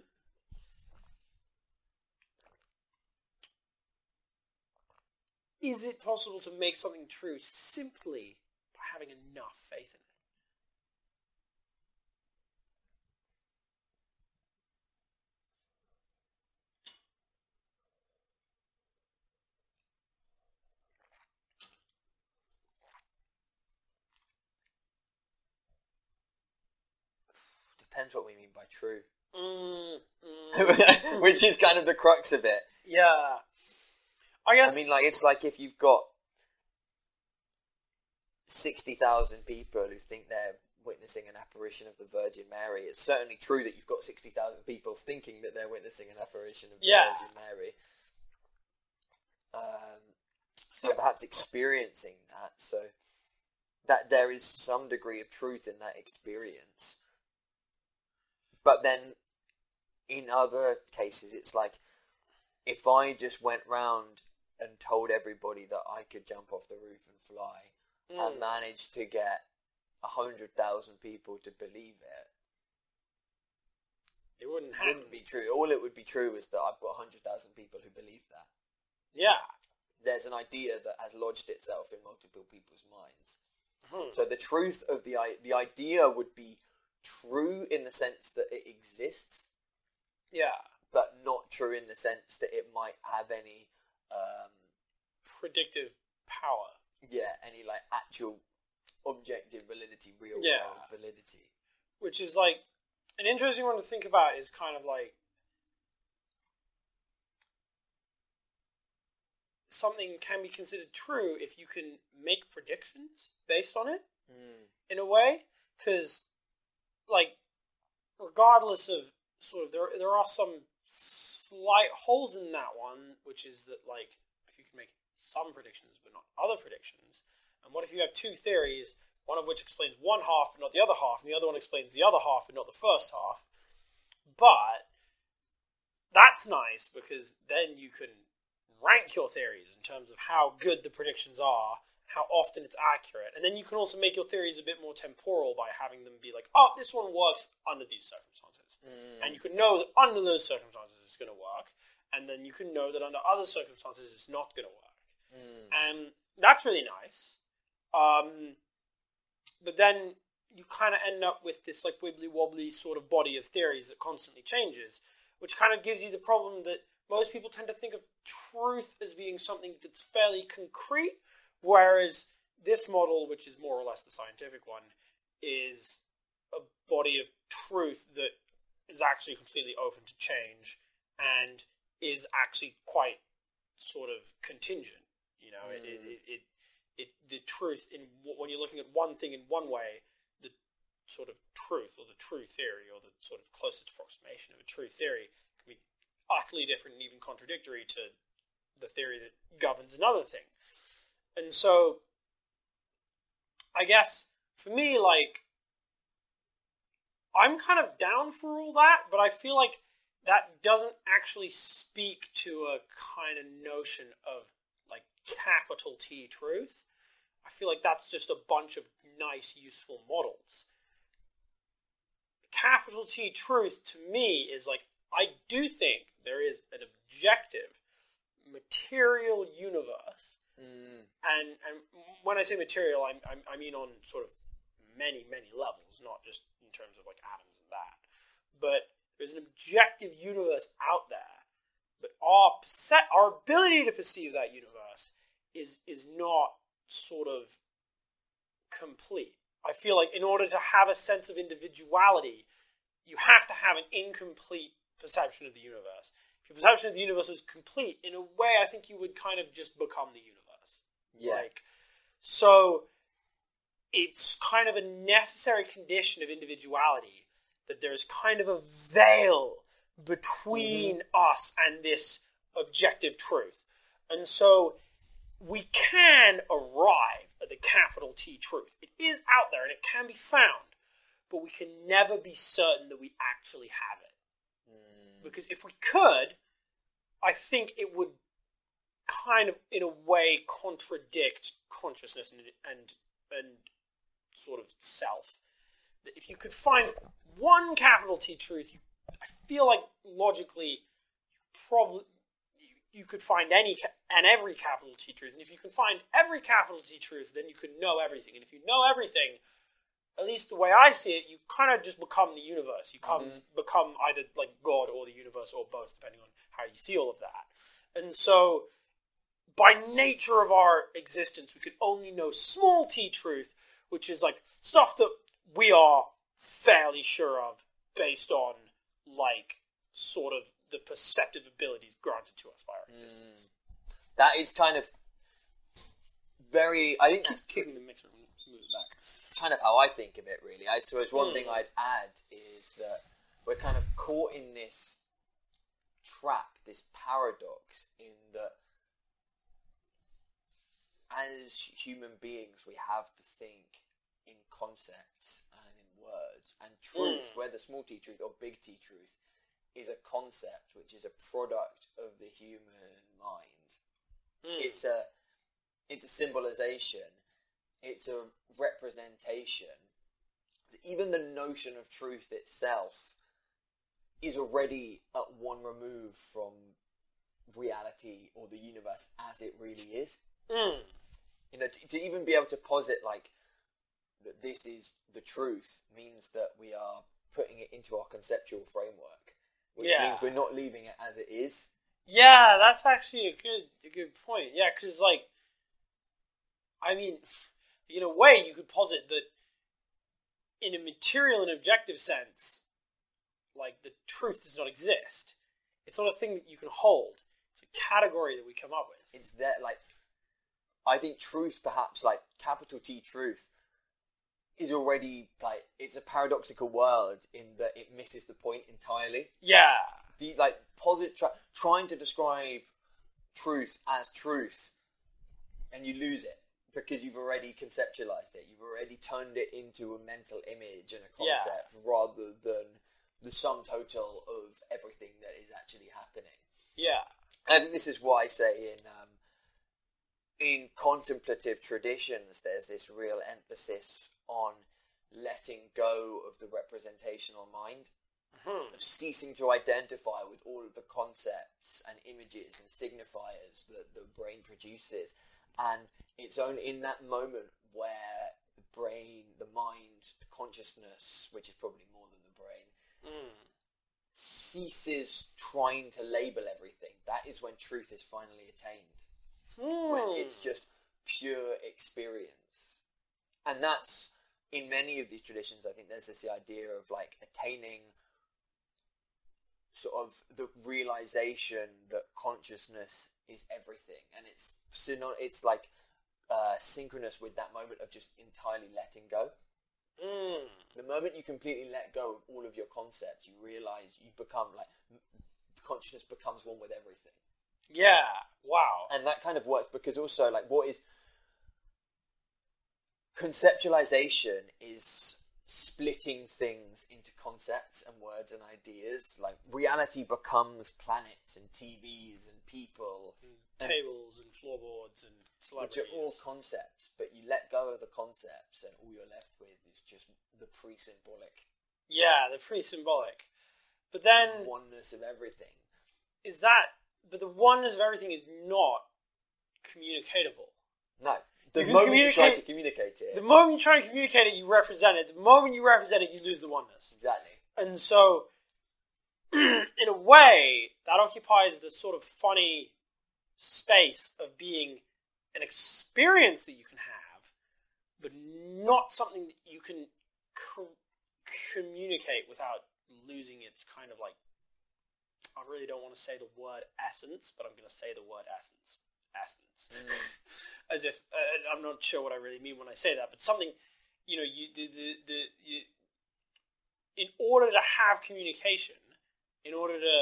is it possible to make something true simply by having enough faith in it? Depends what we mean by true. Which is kind of the crux of it. Yeah. I guess... I mean, like, it's like if you've got 60,000 people who think they're witnessing an apparition of the Virgin Mary, it's certainly true that you've got 60,000 people thinking that they're witnessing an apparition of the Virgin Mary. So perhaps experiencing that, so that there is some degree of truth in that experience. But then, in other cases, it's like, if I just went round and told everybody that I could jump off the roof and fly, and managed to get 100,000 people to believe it, it wouldn't be true. All it would be true is that I've got 100,000 people who believe that. Yeah. There's an idea that has lodged itself in multiple people's minds. Mm-hmm. So the truth of the idea would be true in the sense that it exists. Yeah. But not true in the sense that it might have any predictive power. Yeah, any like actual objective validity, real world validity. Which is like an interesting one to think about. Is kind of like something can be considered true if you can make predictions based on it in a way, because like regardless of sort of there are some slight holes in that one, which is that, like, if you can make some predictions but not other predictions, and what if you have two theories, one of which explains one half but not the other half, and the other one explains the other half but not the first half? But that's nice, because then you can rank your theories in terms of how good the predictions are, how often it's accurate, and then you can also make your theories a bit more temporal by having them be like, oh, this one works under these circumstances. And you can know that under those circumstances it's going to work, and then you can know that under other circumstances it's not going to work. And that's really nice. But then you kind of end up with this like wibbly-wobbly sort of body of theories that constantly changes, which kind of gives you the problem that most people tend to think of truth as being something that's fairly concrete, whereas this model, which is more or less the scientific one, is a body of truth that is actually completely open to change and is actually quite sort of contingent. You know, the truth in when you're looking at one thing in one way, the sort of truth or the true theory or the sort of closest approximation of a true theory can be utterly different and even contradictory to the theory that governs another thing. And so, I guess, for me, like, I'm kind of down for all that, but I feel like that doesn't actually speak to a kind of notion of, like, capital T truth. I feel like that's just a bunch of nice, useful models. Capital T truth, to me, is like, I do think there is an objective, material universe. And when I say material, I mean on sort of many, many levels, not just in terms of like atoms and that. But there's an objective universe out there, but our ability to perceive that universe is not sort of complete. I feel like in order to have a sense of individuality, you have to have an incomplete perception of the universe. If your perception of the universe was complete, in a way I think you would kind of just become the universe. Yeah. So it's kind of a necessary condition of individuality that there's kind of a veil between us and this objective truth. And so we can arrive at the capital T truth. It is out there and it can be found, but we can never be certain that we actually have it. Because if we could, I think it would kind of, in a way, contradict consciousness and sort of self. If you could find one capital T truth, I feel like logically, you could find any and every capital T truth. And if you can find every capital T truth, then you could know everything. And if you know everything, at least the way I see it, you kind of just become the universe. You become either like God or the universe or both, depending on how you see all of that. And so, by nature of our existence, we could only know small t truth, which is like stuff that we are fairly sure of based on like sort of the perceptive abilities granted to us by our existence. That is kind of very... I think that's kicking the mixer and move it back. Kind of how I think of it, really. I suppose one thing I'd add is that we're kind of caught in this trap, this paradox, in that as human beings we have to think in concepts and in words, and truth, whether small t truth or big t truth, is a concept which is a product of the human mind. It's a symbolization. It's a representation. Even the notion of truth itself is already at one remove from reality or the universe as it really is. You know, to even be able to posit like that this is the truth means that we are putting it into our conceptual framework, which means we're not leaving it as it is. Yeah, that's actually a good point. Yeah, because like, I mean, in a way, you could posit that in a material and objective sense, like, the truth does not exist. It's not a thing that you can hold. It's a category that we come up with. It's that, like, I think truth, perhaps, like, capital T truth, is already, like, it's a paradoxical word in that it misses the point entirely. Yeah. Trying to describe truth as truth, and you lose it. Because you've already conceptualized it. You've already turned it into a mental image and a concept rather than the sum total of everything that is actually happening. Yeah. And this is why I say in contemplative traditions, there's this real emphasis on letting go of the representational mind, of ceasing to identify with all of the concepts and images and signifiers that the brain produces. And it's only in that moment where the brain, the mind, the consciousness, which is probably more than the brain, ceases trying to label everything. That is when truth is finally attained. When it's just pure experience. And that's, in many of these traditions, I think there's this idea of like attaining sort of the realization that consciousness is everything, and it's like synchronous with that moment of just entirely letting go. The moment you completely let go of all of your concepts, you realize you become like consciousness becomes one with everything. Yeah, wow. And that kind of works because also like what is conceptualization is splitting things into concepts and words and ideas. Like reality becomes planets and TVs and people and tables and floorboards and celebrities, which are all concepts, but you let go of the concepts and all you're left with is just the pre-symbolic. Yeah, the pre-symbolic. But then the oneness of everything is that, but the oneness of everything is not communicatable. No. The moment you try to communicate it. The moment you try to communicate it, you represent it. The moment you represent it, you lose the oneness. Exactly. And so, in a way, that occupies the sort of funny space of being an experience that you can have, but not something that you can communicate without losing its kind of like, I really don't want to say the word essence, but I'm going to say the word essence. Athens. As if, I'm not sure what I really mean when I say that, but something, you know, in order to have communication, in order to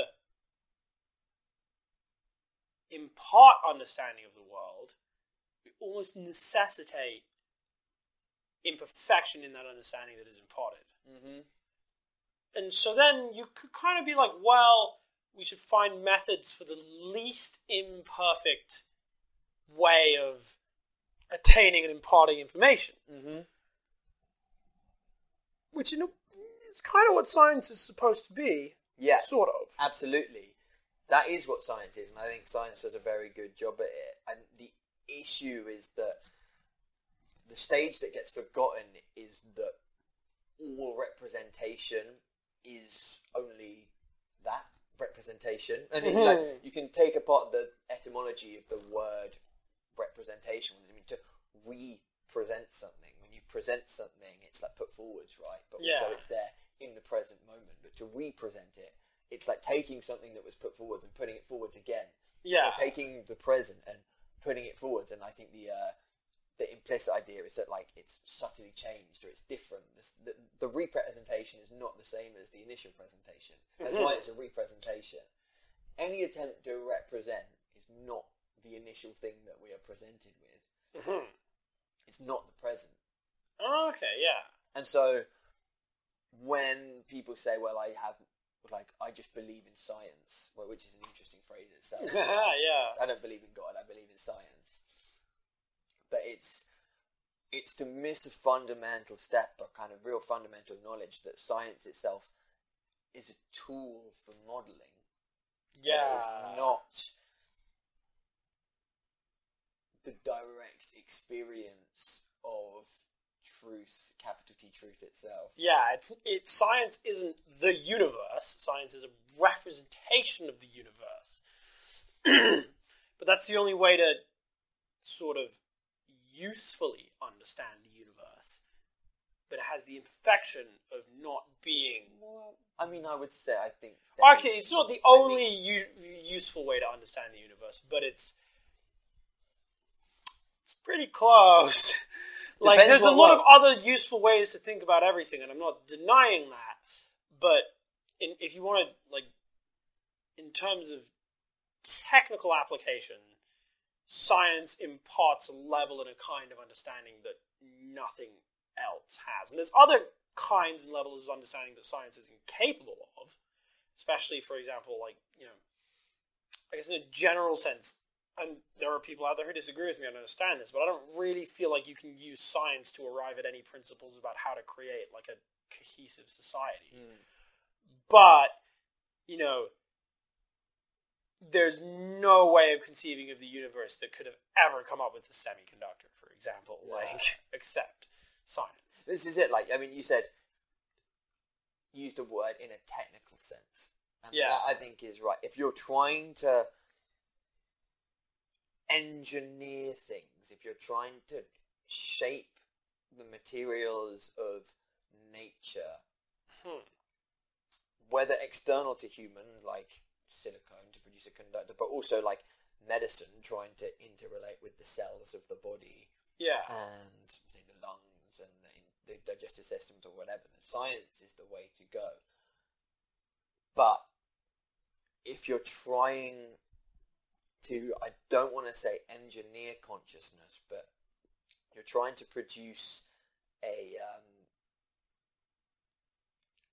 impart understanding of the world, we almost necessitate imperfection in that understanding that is imparted. Mm-hmm. And so then you could kind of be like, well, we should find methods for the least imperfect way of attaining and imparting information. Mm-hmm. Which, you know, is kind of what science is supposed to be. Yeah. Sort of. Absolutely. That is what science is, and I think science does a very good job at it. And the issue is that the stage that gets forgotten is that all representation is only that representation. And mm-hmm. You can take apart the etymology of the word representation. I mean, to represent something. When you present something, it's like put forwards, right? But yeah. Also it's there in the present moment. But to represent it, it's like taking something that was put forwards and putting it forwards again. Yeah. Or taking the present and putting it forwards. And I think the implicit idea is that like it's subtly changed or it's different. The representation is not the same as the initial presentation. That's mm-hmm. why it's a representation. Any attempt to represent is not the initial thing that we are presented with. Mm-hmm. It's not the present. Oh, okay, yeah. And so when people say, "Well, I just believe in science," well, which is an interesting phrase itself. Yeah. I don't believe in God. I believe in science. But it's to miss a fundamental step, a kind of real fundamental knowledge that science itself is a tool for modelling. Yeah. It's not the direct experience of truth, capital T truth itself. Yeah, science isn't the universe. Science is a representation of the universe. But that's the only way to sort of usefully understand the universe, but it has the imperfection of not being. Well, I mean, I would say I think. Okay, it's not the only useful way to understand the universe, but it's pretty close. Like, there's a lot of other useful ways to think about everything, and I'm not denying that. But if you want to, like, in terms of technical application, science imparts a level and a kind of understanding that nothing else has. And there's other kinds and levels of understanding that science is incapable of, especially, for example, like, you know, I guess in a general sense, and there are people out there who disagree with me and understand this, but I don't really feel like you can use science to arrive at any principles about how to create, like, a cohesive society. Mm. But, you know, there's no way of conceiving of the universe that could have ever come up with a semiconductor, for example, except science. This is it. Like, I mean, you said, use the word in a technical sense. And that, I think, is right. If you're trying to engineer things, if you're trying to shape the materials of nature, whether external to human, like silicone to produce a conductor, but also like medicine trying to interrelate with the cells of the body, and say the lungs and the digestive systems or whatever. The science is the way to go. But if you're trying to, I don't want to say engineer consciousness, but you're trying to produce a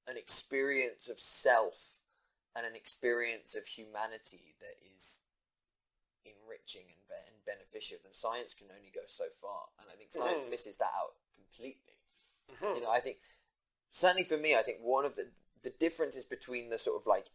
an experience of self and an experience of humanity that is enriching and beneficial, then science can only go so far. And I think science misses that out completely. Mm-hmm. You know, I think, certainly for me, I think one of the differences between the sort of like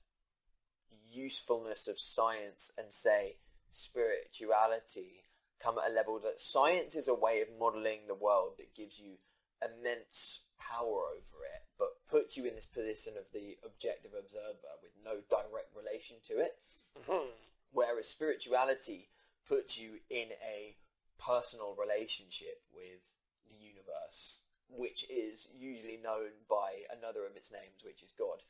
usefulness of science and, say, spirituality come at a level that science is a way of modelling the world that gives you immense power over it, but puts you in this position of the objective observer with no direct relation to it. Mm-hmm. Whereas spirituality puts you in a personal relationship with the universe, which is usually known by another of its names, which is God.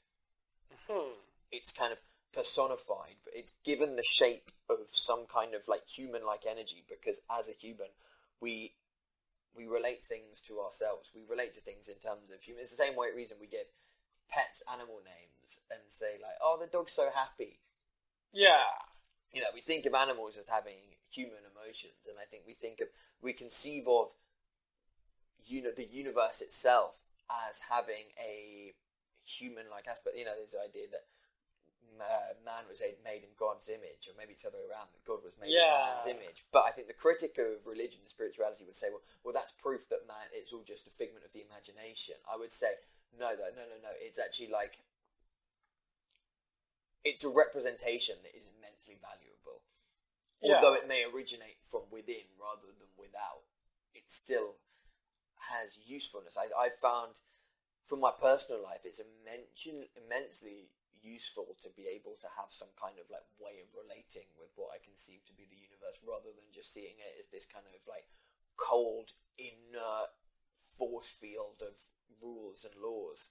Mm-hmm. It's kind of personified, but it's given the shape of some kind of like human-like energy, because as a human, we relate things to ourselves. We relate to things in terms of human. It's the same way reason we give pets animal names and say like, oh, the dog's so happy. Yeah. You know, we think of animals as having human emotions, and I think we conceive of the universe itself as having a human-like aspect. You know, this idea that man was made in God's image, or maybe it's the other way around, that God was made in man's image. But I think the critic of religion and spirituality would say, well, that's proof that man, it's all just a figment of the imagination. I would say, no, it's actually like, it's a representation that is immensely valuable. Yeah. Although it may originate from within rather than without, it still has usefulness. I found from my personal life, it's immensely useful to be able to have some kind of like way of relating with what I conceive to be the universe, rather than just seeing it as this kind of like cold, inert force field of rules and laws.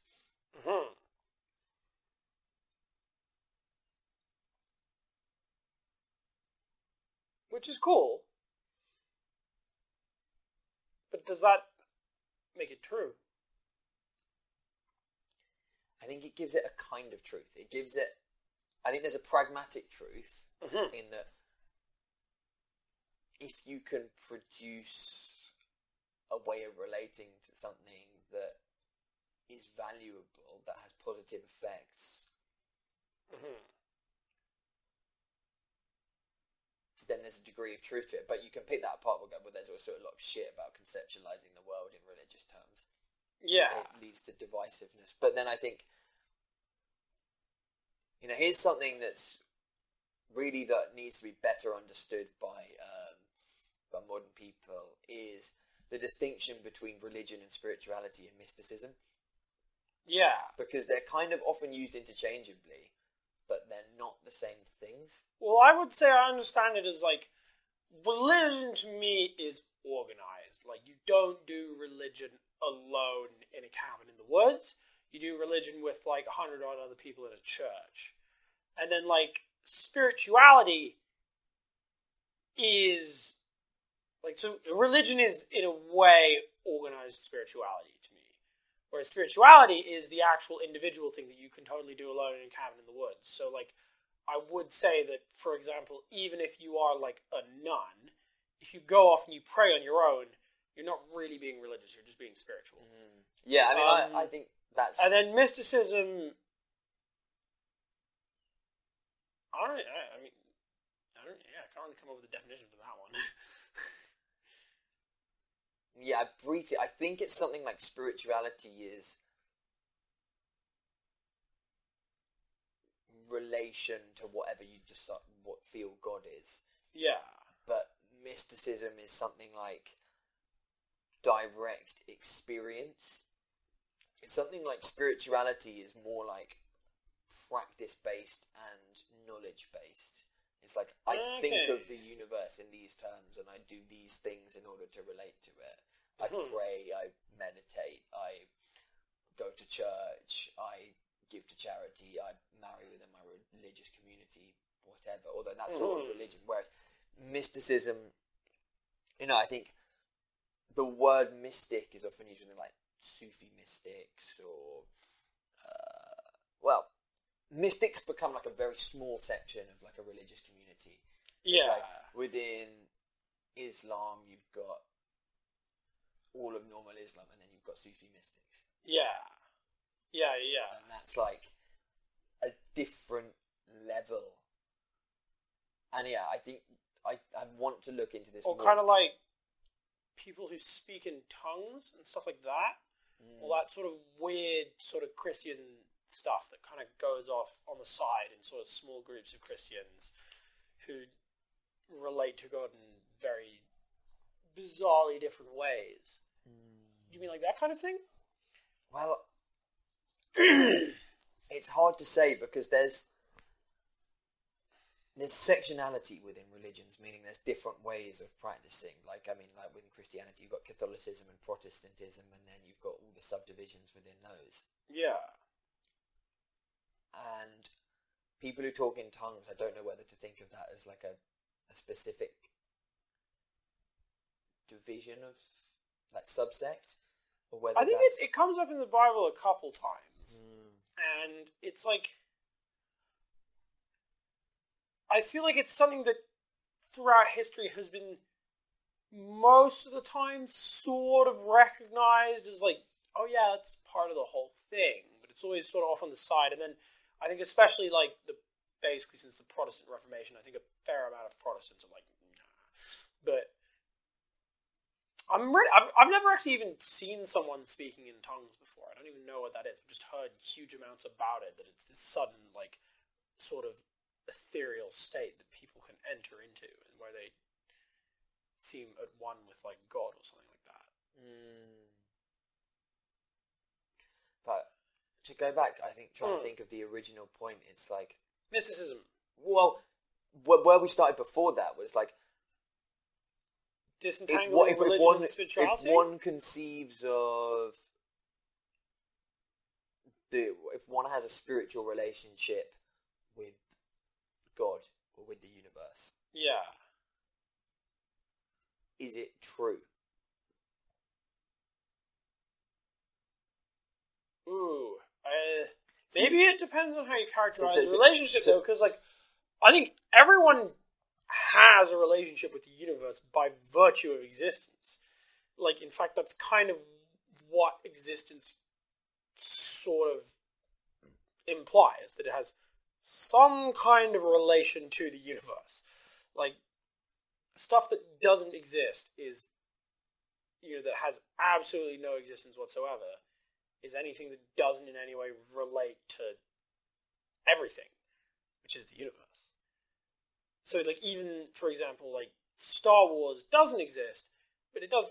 Mm-hmm. Which is cool, but does that make it true? I think it gives it a kind of truth. It gives it... I think there's a pragmatic truth in that if you can produce a way of relating to something that is valuable, that has positive effects, then there's a degree of truth to it. But you can pick that apart and go, well, there's also a lot of shit about conceptualizing the world in religious terms. Yeah. It leads to divisiveness. But then I think, you know, here's something that's really that needs to be better understood by modern people, is the distinction between religion and spirituality and mysticism. Yeah. Because they're kind of often used interchangeably, but they're not the same things. Well, I would say I understand it as like, religion to me is organized. Like, you don't do religion alone in a cabin in the woods. You do religion with like 100-odd other people at a church. And then like spirituality is like, so religion is in a way organized spirituality to me, whereas spirituality is the actual individual thing that you can totally do alone in a cabin in the woods. So like, I would say that, for example, even if you are like a nun, if you go off and you pray on your own, you're not really being religious, you're just being spiritual. Mm. Yeah, I mean, I think that's... And then mysticism... I can't really come up with a definition for that one. Yeah, briefly, I think it's something like spirituality is relation to whatever you decide, what feel God is. Yeah. But mysticism is something like direct experience. It's something like spirituality is more like practice based and knowledge based. It's like, I think of the universe in these terms and I do these things in order to relate to it. I pray, I meditate, I go to church, I give to charity, I marry within my religious community, whatever. Although that's sort of religion. Whereas mysticism, you know, I think the word mystic is often used in like Sufi mystics, or mystics become like a very small section of like a religious community. Yeah. Like within Islam, you've got all of normal Islam, and then you've got Sufi mystics. Yeah. Yeah, yeah. And that's like a different level. And yeah, I think I want to look into this more. Or kind of like people who speak in tongues and stuff like that, all that sort of weird sort of Christian stuff that kind of goes off on the side in sort of small groups of Christians who relate to God in very bizarrely different ways. You mean like that kind of thing? Well, it's hard to say, because there's sectionality within religions, meaning there's different ways of practicing. Like, I mean, like within Christianity, you've got Catholicism and Protestantism, and then you've got all the subdivisions within those. Yeah. And people who talk in tongues, I don't know whether to think of that as like a specific division of that subsect, or whether I think it comes up in the Bible a couple times, and it's like I feel like it's something that throughout history has been most of the time sort of recognized as like, oh yeah, it's part of the whole thing, but it's always sort of off on the side. And then I think especially like basically since the Protestant Reformation, I think a fair amount of Protestants are like, nah. But I've never actually even seen someone speaking in tongues before. I don't even know what that is. I've just heard huge amounts about it, that it's this sudden like sort of ethereal state that people can enter into and where they seem at one with like God or something like that. But to go back, I think, trying to think of the original point, it's like mysticism. Well, where we started before that was like disentangling religion and spirituality. If one conceives of if one has a spiritual relationship with God or with the universe, yeah. Is it true? Ooh, maybe it depends on how you characterize the relationship, though, because like I think everyone has a relationship with the universe by virtue of existence. Like, in fact, that's kind of what existence sort of implies, that it has some kind of relation to the universe. Like, stuff that doesn't exist is, you know, that has absolutely no existence whatsoever, is anything that doesn't in any way relate to everything, which is the universe. So, like, even, for example, like, Star Wars doesn't exist, but it does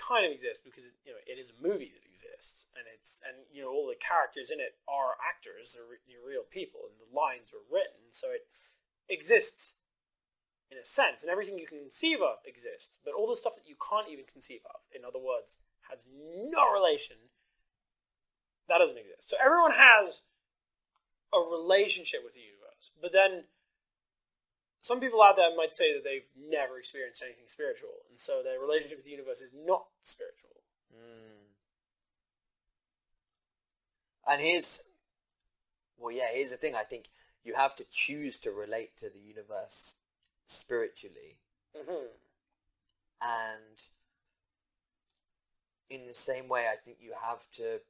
kind of exist because, you know, it is a movie that exists, and you know, all the characters in it are actors, they're real people, and the lines were written, so it exists in a sense, and everything you can conceive of exists, but all the stuff that you can't even conceive of, in other words, has no relation, that doesn't exist. So everyone has a relationship with the universe, but then some people out there might say that they've never experienced anything spiritual, and so their relationship with the universe is not spiritual. And here's the thing, I think you have to choose to relate to the universe spiritually. And in the same way, I think you have to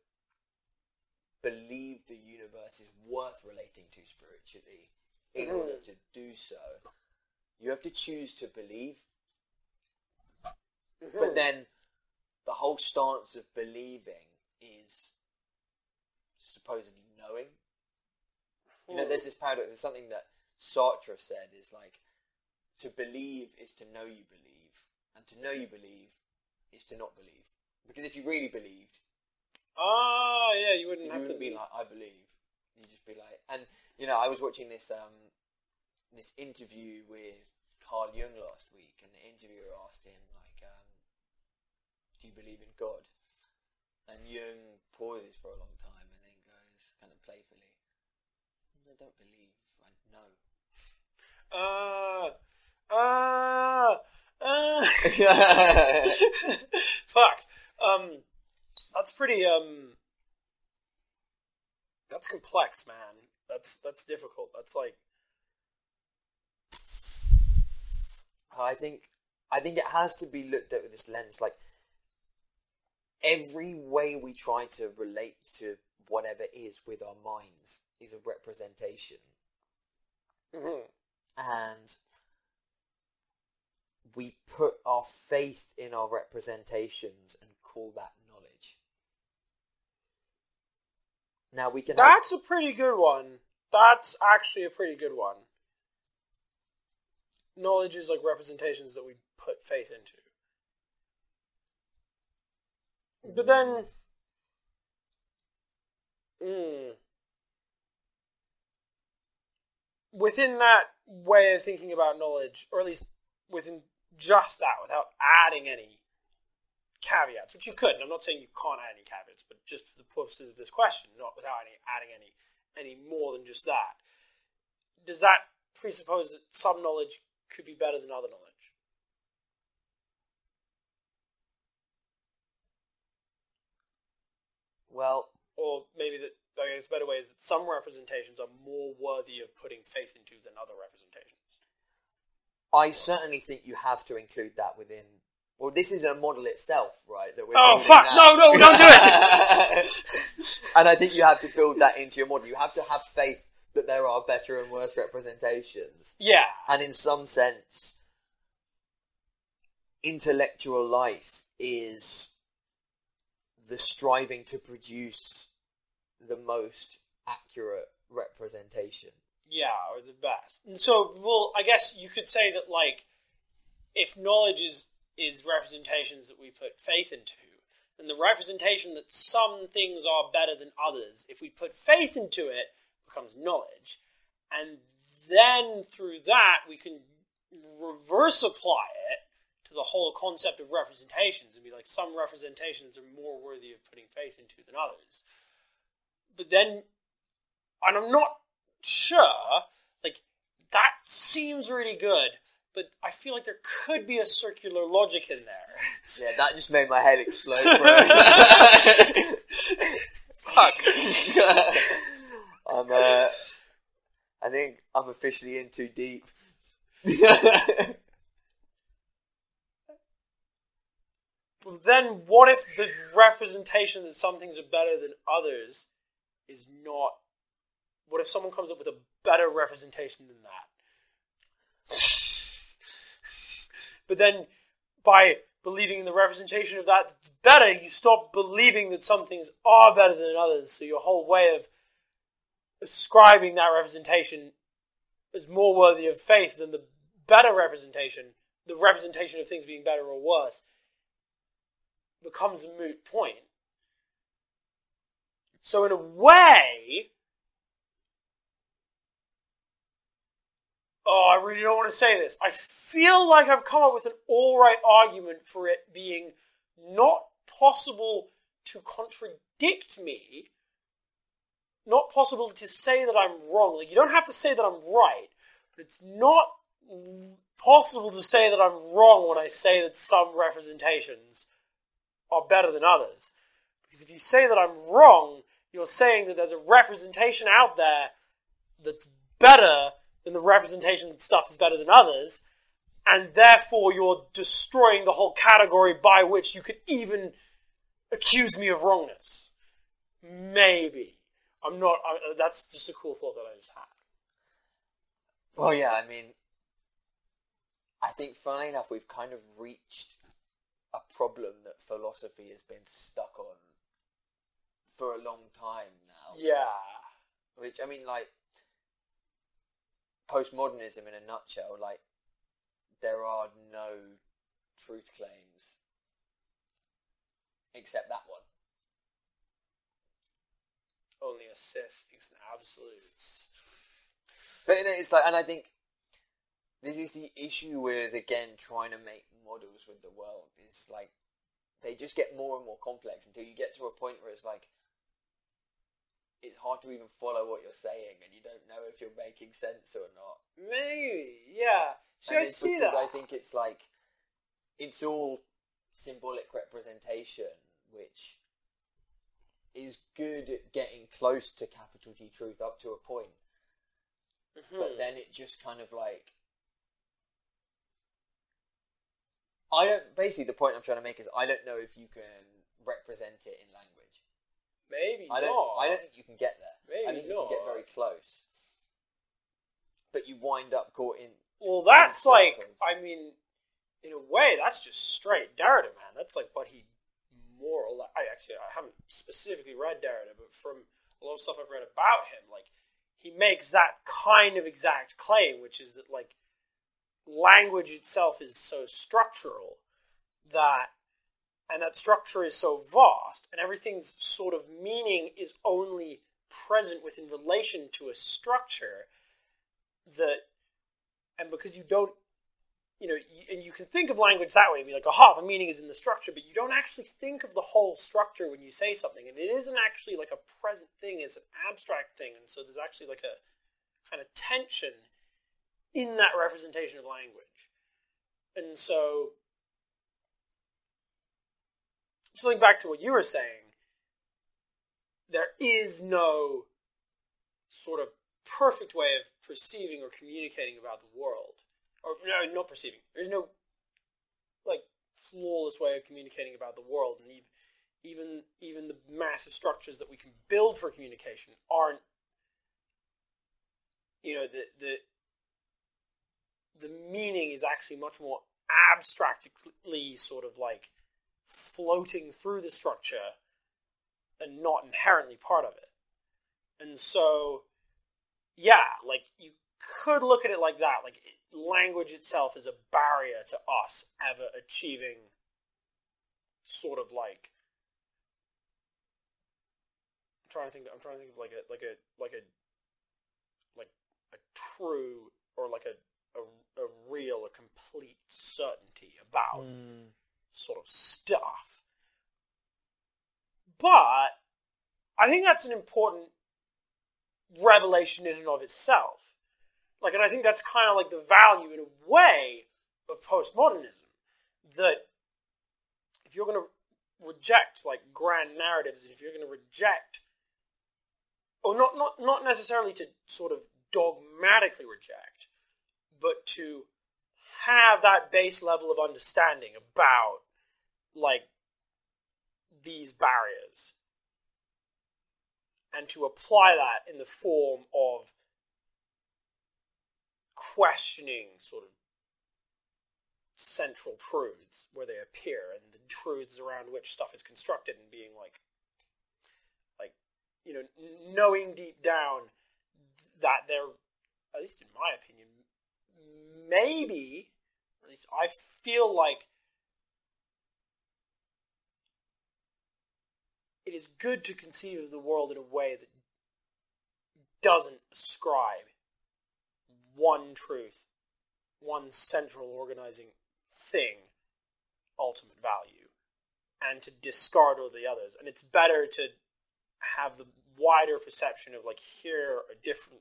believe the universe is worth relating to spiritually. In order to do so, you have to choose to believe. But then the whole stance of believing is supposedly knowing. You know, there's this paradox. There's something that Sartre said is like, to believe is to know you believe, and to know you believe is to not believe. Because if you really believed, you wouldn't have to be like, I believe. You just be like, and you know, I was watching this this interview with Carl Jung last week, and the interviewer asked him like, "Do you believe in God?" And Jung pauses for a long time and then goes kind of playfully, "I don't believe. I know." Fuck. That's pretty. That's complex, man. That's difficult. That's like, I think it has to be looked at with this lens. Like, every way we try to relate to whatever is with our minds is a representation, and we put our faith in our representations and call that. Now we can. That's a pretty good one. That's actually a pretty good one. Knowledge is like representations that we put faith into. But then, within that way of thinking about knowledge, or at least within just that, without adding any caveats, which you could, and I'm not saying you can't add any caveats, but just for the purposes of this question, not without adding any more than just that, does that presuppose that some knowledge could be better than other knowledge? Well, or maybe that, I guess, a better way is that some representations are more worthy of putting faith into than other representations. I certainly think you have to include that within. Well, this is a model itself, right? That we're now. No, don't do it! And I think you have to build that into your model. You have to have faith that there are better and worse representations. Yeah. And in some sense, intellectual life is the striving to produce the most accurate representation. Yeah, or the best. And so, well, I guess you could say that, like, if knowledge is representations that we put faith into, then the representation that some things are better than others, if we put faith into it, becomes knowledge. And then through that, we can reverse apply it to the whole concept of representations and be like, some representations are more worthy of putting faith into than others. But then, and I'm not sure, like, that seems really good, but I feel like there could be a circular logic in there. Yeah, that just made my head explode, bro. Fuck. I think I'm officially in too deep. Then what if the representation that some things are better than others is not... What if someone comes up with a better representation than that? But then, by believing in the representation of that that's better, you stop believing that some things are better than others, so your whole way of ascribing that representation is more worthy of faith than the better representation, the representation of things being better or worse, becomes a moot point. So in a way... Oh, I really don't want to say this. I feel like I've come up with an alright argument for it being not possible to contradict me, not possible to say that I'm wrong. Like, you don't have to say that I'm right, but it's not possible to say that I'm wrong when I say that some representations are better than others. Because if you say that I'm wrong, you're saying that there's a representation out there that's better than the representation that stuff is better than others, and therefore you're destroying the whole category by which you could even accuse me of wrongness. Maybe. I'm not... that's just a cool thought that I just had. Well, yeah, I mean... I think, funnily enough, we've kind of reached a problem that philosophy has been stuck on for a long time now. Yeah. Which, I mean, like... Postmodernism in a nutshell, like, there are no truth claims except that one. Only a Sith thinks in absolutes. But it's like, and I think this is the issue with, again, trying to make models with the world, is like, they just get more and more complex until you get to a point where it's like, it's hard to even follow what you're saying, and you don't know if you're making sense or not. Maybe, yeah. So I see that. I think it's like, it's all symbolic representation, which is good at getting close to capital G truth up to a point. Mm-hmm. But then it just kind of like... Basically, the point I'm trying to make is I don't know if you can represent it in language. I don't think you can get there. You can get very close. But you wind up caught in... Well, that's like... I mean, in a way, that's just straight Derrida, man. That's like what he more or less... I haven't specifically read Derrida, but from a lot of stuff I've read about him, like, he makes that kind of exact claim, which is that, like, language itself is so structural that... And that structure is so vast, and everything's sort of meaning is only present within relation to a structure that, and because you don't, and you can think of language that way and be like, aha, the meaning is in the structure, but you don't actually think of the whole structure when you say something, and it isn't actually like a present thing, it's an abstract thing, and so there's actually like a kind of tension in that representation of language. And so, just going back to what you were saying, there is no sort of perfect way of perceiving or communicating about the world. Or, no, not perceiving. There's no, like, flawless way of communicating about the world. And even the massive structures that we can build for communication aren't, you know, the meaning is actually much more abstractly sort of like floating through the structure and not inherently part of it. And so, yeah, like you could look at it like that. Like language itself is a barrier to us ever achieving sort of like, I'm trying to think of like a true or like a real, a complete certainty about sort of stuff. But I think that's an important revelation in and of itself. Like, and I think that's kind of like the value in a way of postmodernism, that if you're going to reject like grand narratives, and if you're going to reject, or not necessarily to sort of dogmatically reject, but to have that base level of understanding about, like, these barriers, and to apply that in the form of questioning sort of central truths where they appear, and the truths around which stuff is constructed, and being like, you know, knowing deep down that they're, at least in my opinion, maybe, or at least I feel like it is good to conceive of the world in a way that doesn't ascribe one truth, one central organizing thing, ultimate value, and to discard all the others. And it's better to have the wider perception of, like, here are different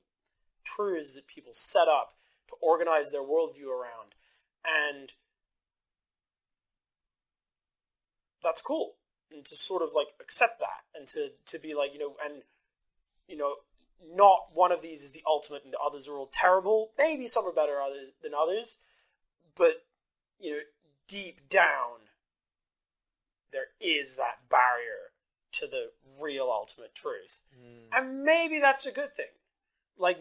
truths that people set up to organize their worldview around, and that's cool. And to sort of like accept that, and to be like, you know, and you know, not one of these is the ultimate, and the others are all terrible. Maybe some are better than others, but you know, deep down, there is that barrier to the real ultimate truth, and maybe that's a good thing. Like,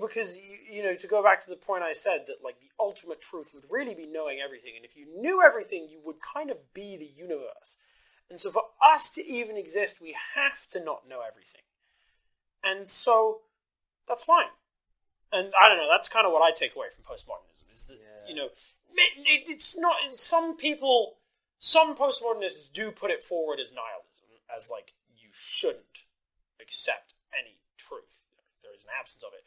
because, you know, to go back to the point I said that, like, the ultimate truth would really be knowing everything. And if you knew everything, you would kind of be the universe. And so for us to even exist, we have to not know everything. And so that's fine. And I don't know, that's kind of what I take away from postmodernism is that, you know, it's not, some people, some postmodernists do put it forward as nihilism, as, like, you shouldn't accept any truth. Is an absence of it.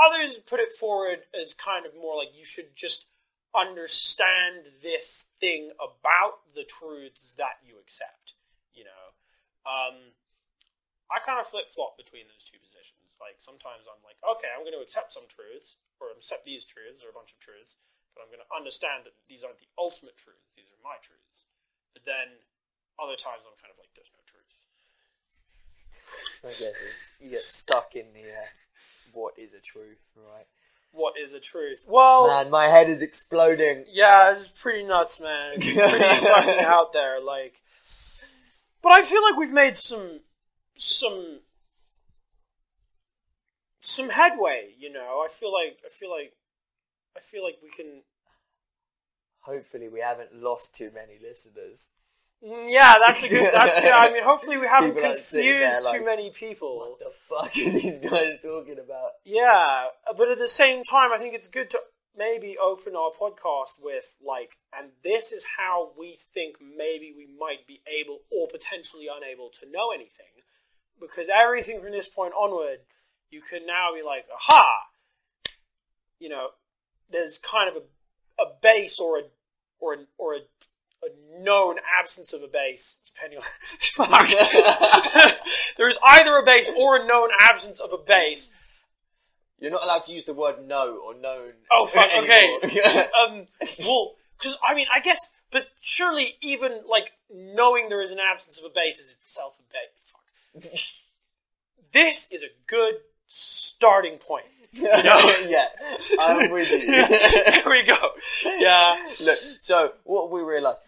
Others put it forward as kind of more like you should just understand this thing about the truths that you accept, you know. I kind of flip-flop between those two positions. Like, sometimes I'm like, okay, I'm going to accept some truths, or accept these truths, or a bunch of truths, but I'm going to understand that these aren't the ultimate truths, these are my truths. But then other times I'm kind of like, there's no truth. I guess it's, you get stuck in the what is a truth, right? What is a truth? Well, man, my head is exploding. Yeah, it's pretty nuts, man. It's pretty fucking out there, like. But I feel like we've made some headway. You know, I feel like we can. Hopefully, we haven't lost too many listeners. Yeah, that's a good. I mean, hopefully we haven't confused too many people. What the fuck are these guys talking about? Yeah, but at the same time, I think it's good to maybe open our podcast with, like, and this is how we think maybe we might be able or potentially unable to know anything, because everything from this point onward, you can now be like, aha, you know, there's kind of a base or a known absence of a base, depending on... Fuck! There is either a base or a known absence of a base You're not allowed to use the word no or known. Oh, fuck, okay. Well, because, I mean, I guess, but surely even, like, knowing there is an absence of a base is itself a base. Fuck. This is a good starting point. You know? Yeah, I'm with you. There we go. Yeah. Look, so, what we realised...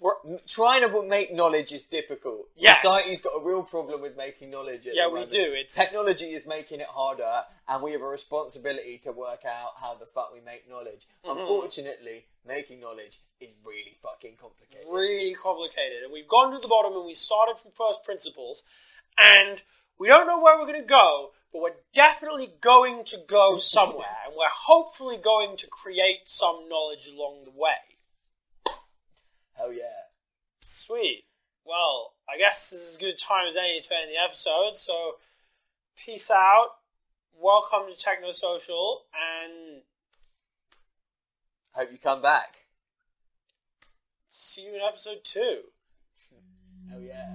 We're trying to make knowledge is difficult. Yes. Society's got a real problem with making knowledge. Yeah, we do. Technology is making it harder, and we have a responsibility to work out how the fuck we make knowledge. Mm-hmm. Unfortunately, making knowledge is really fucking complicated. Really complicated. And we've gone to the bottom, and we started from first principles, and we don't know where we're going to go, but we're definitely going to go somewhere, and we're hopefully going to create some knowledge along the way. Oh yeah. Sweet. Well, I guess this is as good a time as any to end the episode, so peace out. Welcome to Techno Social, and hope you come back. See you in episode 2. Oh yeah.